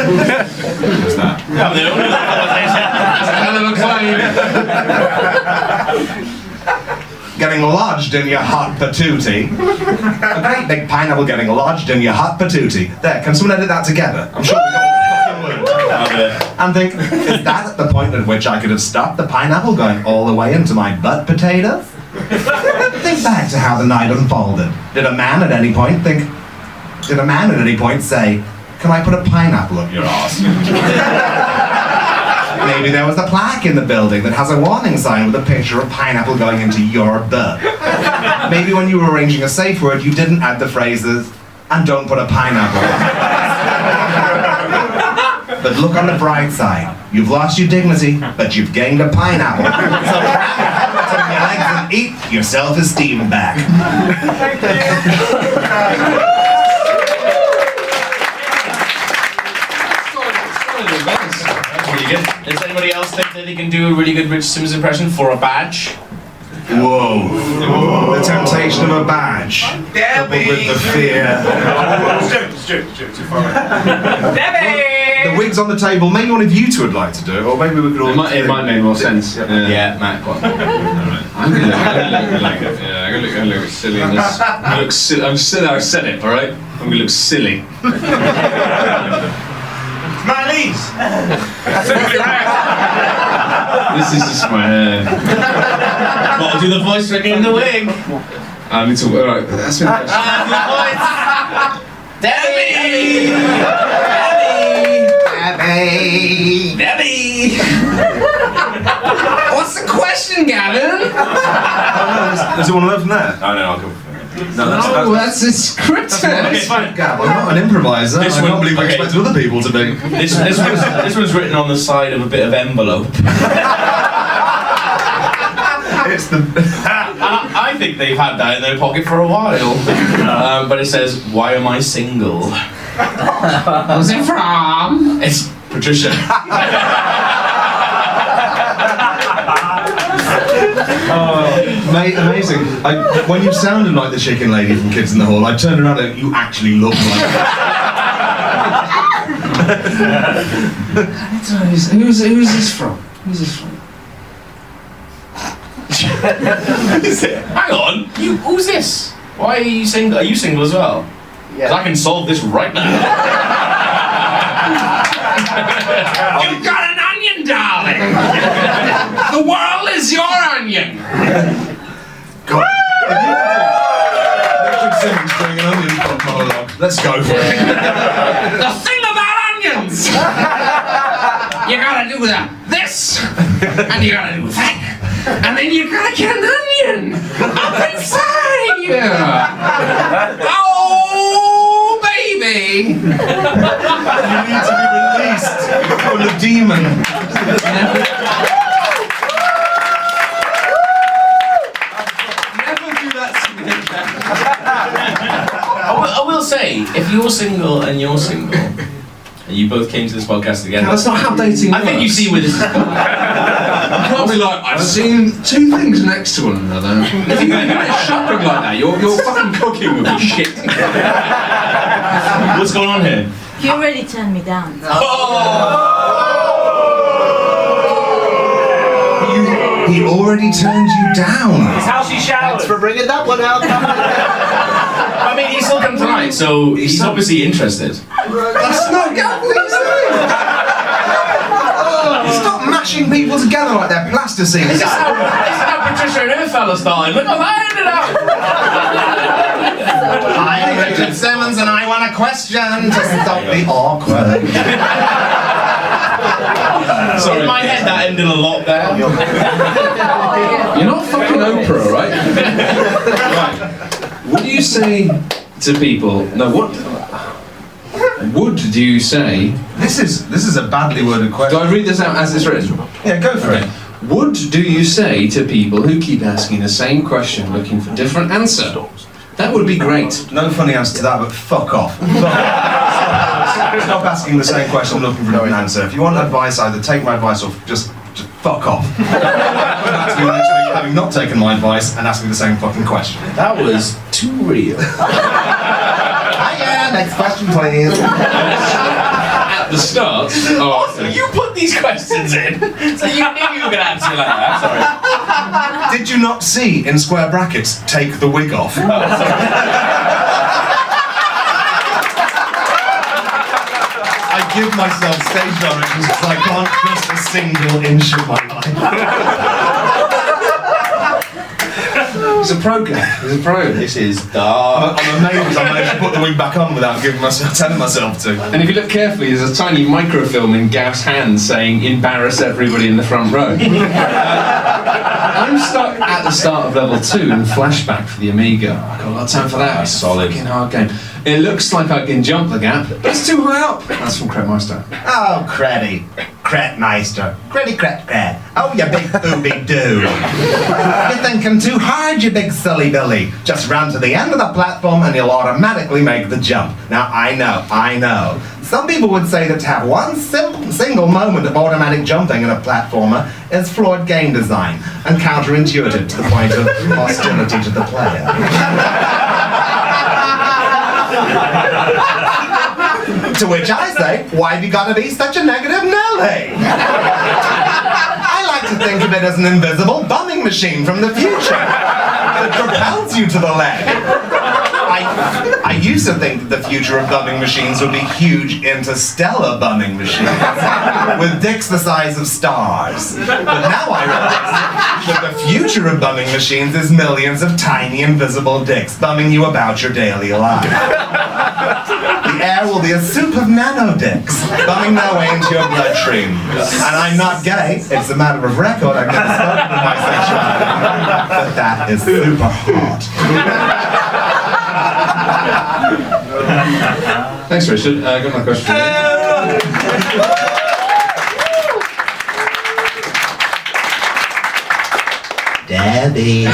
that? Yeah, they don't know that conversation. Getting lodged in your hot patootie. A great big pineapple getting lodged in your hot patootie. There, can someone edit that together? I'm sure we got and think, is that at the point at which I could have stopped the pineapple going all the way into my butt potato? Think back to how the night unfolded. Did a man at any point think, did a man at any point say, can I put a pineapple up your ass? Maybe there was a plaque in the building that has a warning sign with a picture of pineapple going into your butt. Maybe when you were arranging a safe word, you didn't add the phrases, and don't put a pineapple up. But look on the bright side. You've lost your dignity, but you've gained a pineapple. So turn your legs and eat your self-esteem back. Thank you. Does anybody else think that they can do a really good Richard Simmons impression for a badge? Whoa. Whoa. The temptation of a badge. Debbie. Doubled with the fear. It's true, it's true, it's too far away. Debbie! The wig's on the table. Maybe one of you two would like to do it, or maybe we could all. It might, it might make more sense. Yeah, yeah, yeah Matt. Quite. All right. I'm gonna look like it. Yeah, I'm gonna look, I'm gonna look silly in this. I look silly. I'm silly. I said it. All right. I'm gonna look silly. Marlies. This is just my hair. Well, I'll do the voice again. The wig. I need to. All right. That's my question. Ah, the voice. Debbie. Hey, Debbie! What's the question, Gavin? Oh, no, there's, there's one left from there. Oh no, I'll go. No, that's, no, that's, that's a script. That's fine. Gab, I'm not an improviser. This I can't believe I okay. expect other people to be. This, this, one's, this one's written on the side of a bit of envelope. It's the... I, I think they've had that in their pocket for a while. Um, but it says, "Why am I single?" Who's it from? It's Patricia. Oh, mate, amazing. I, when you sounded like the chicken lady from Kids in the Hall, I turned around and you actually looked like her. who's, who's this from? Who's this from? Is it? Hang on, you, who's this? Why are you single? Are you single as well? Because yeah. I can solve this right now. You've got an onion, darling! The world is your onion! God. Richard Simmons doing an onion pop monologue. Let's go for it. The thing about onions! You gotta do that, this, and you gotta do that, and then you gotta get an onion up inside you! Oh, baby! You need to be released from the demon. Say, if you're single and you're single, and you both came to this podcast together... No, that's not how dating works. I think you see where this is going. I'll be like, I've seen two things next to one another. If you went shopping like that, your, your fucking cooking would be shit. What's going on here? You already turned me down. Though. Oh! You, he already turned you down. It's how she shouts. Thanks for bringing that one out. I mean, he's still come tonight, so he's, he's obviously interested. That's not Gavin, is it? Stop mashing people together like they're plasticine. This is how, this is how Patricia and her fella started. Look how I ended up! I'm Richard Simmons and I want a question to stop the awkward. So in my head that ended a lot there. You're not fucking Oprah, right? Right. What do you say to people? No, what would do you say? This is this is a badly worded question. Do I read this out as it's written? Yeah, go for okay. it. What do you say to people who keep asking the same question, looking for different answer? That would be great. No funny answer to that, but fuck off. Stop asking the same question, looking for different answer. If you want advice, either take my advice or just, just fuck off. Having not taken my advice and asked me the same fucking question. That was too real. Hiya, next question please. At the start... Oh, also, okay. You put these questions in, so you knew you were going to answer like that, sorry. Did you not see, in square brackets, take the wig off? Oh, I give myself stage directions because I can't trust a single inch of my life. It's a pro game. It's a pro. This is dark. I'm, I'm amazed I managed to put the wig back on without giving myself, telling myself to. And if you look carefully, there's a tiny microfilm in Gav's hand saying, "Embarrass everybody in the front row." uh, I'm stuck at the start of level two in Flashback for the Amiga. I've got a lot of time for that. It's a solid. Fucking hard game. It looks like I can jump the gap, but it's too high up. That's from Cretmeister. Oh, Cretty. Cretmeister. Cretty, Cret, Cret. Oh, you big booby-doo. You're thinking too hard, you big silly billy. Just run to the end of the platform and you'll automatically make the jump. Now, I know, I know. Some people would say that to have one simple, single moment of automatic jumping in a platformer is flawed game design and counterintuitive to the point of hostility to the player. To which I say, why have you got to be such a negative Nelly? I like to think of it as an invisible bumming machine from the future that propels you to the ledge. I, I used to think that the future of bumming machines would be huge interstellar bumming machines with dicks the size of stars. But now I realize that the future of bumming machines is millions of tiny invisible dicks bumming you about your daily life. The air will be a soup of nano dicks bumming their way into your bloodstream. And I'm not gay, it's a matter of record, I've never spoken of my sexuality. But that is super hot. Thanks, Richard. Uh, got another question. Derby. Is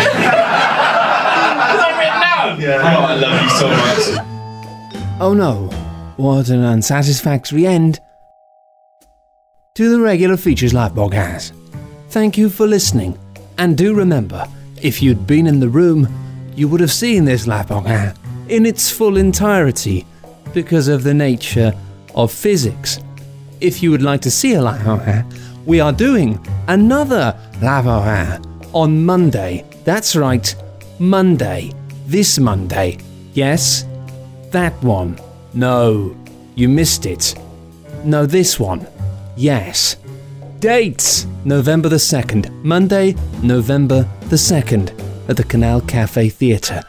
that written down? Yeah. Oh, I love you so much. Oh no, what an unsatisfactory end to the Regular Features Live Podcast. Thank you for listening, and do remember, if you'd been in the room, you would have seen this Live Podcast in its full entirety because of the nature of physics. If you would like to see a Live Podcast, we are doing another Live Podcast on Monday. That's right, Monday. This Monday. Yes, that one. No, you missed it. No, this one. Yes. Dates! November the second. Monday, November the second at the Canal Cafe Theatre.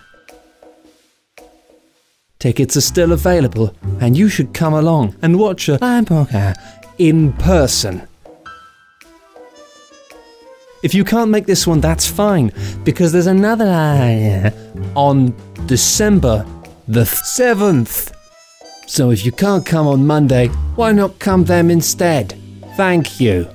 Tickets are still available and you should come along and watch a live podcast in person. If you can't make this one, that's fine, because there's another on December the seventh. So if you can't come on Monday, why not come them instead? Thank you.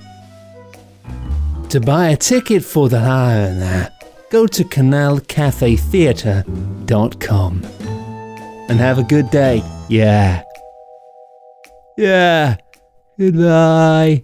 To buy a ticket for the hire, go to canal cafe theatre dot com and have a good day. Yeah. Yeah. Goodbye.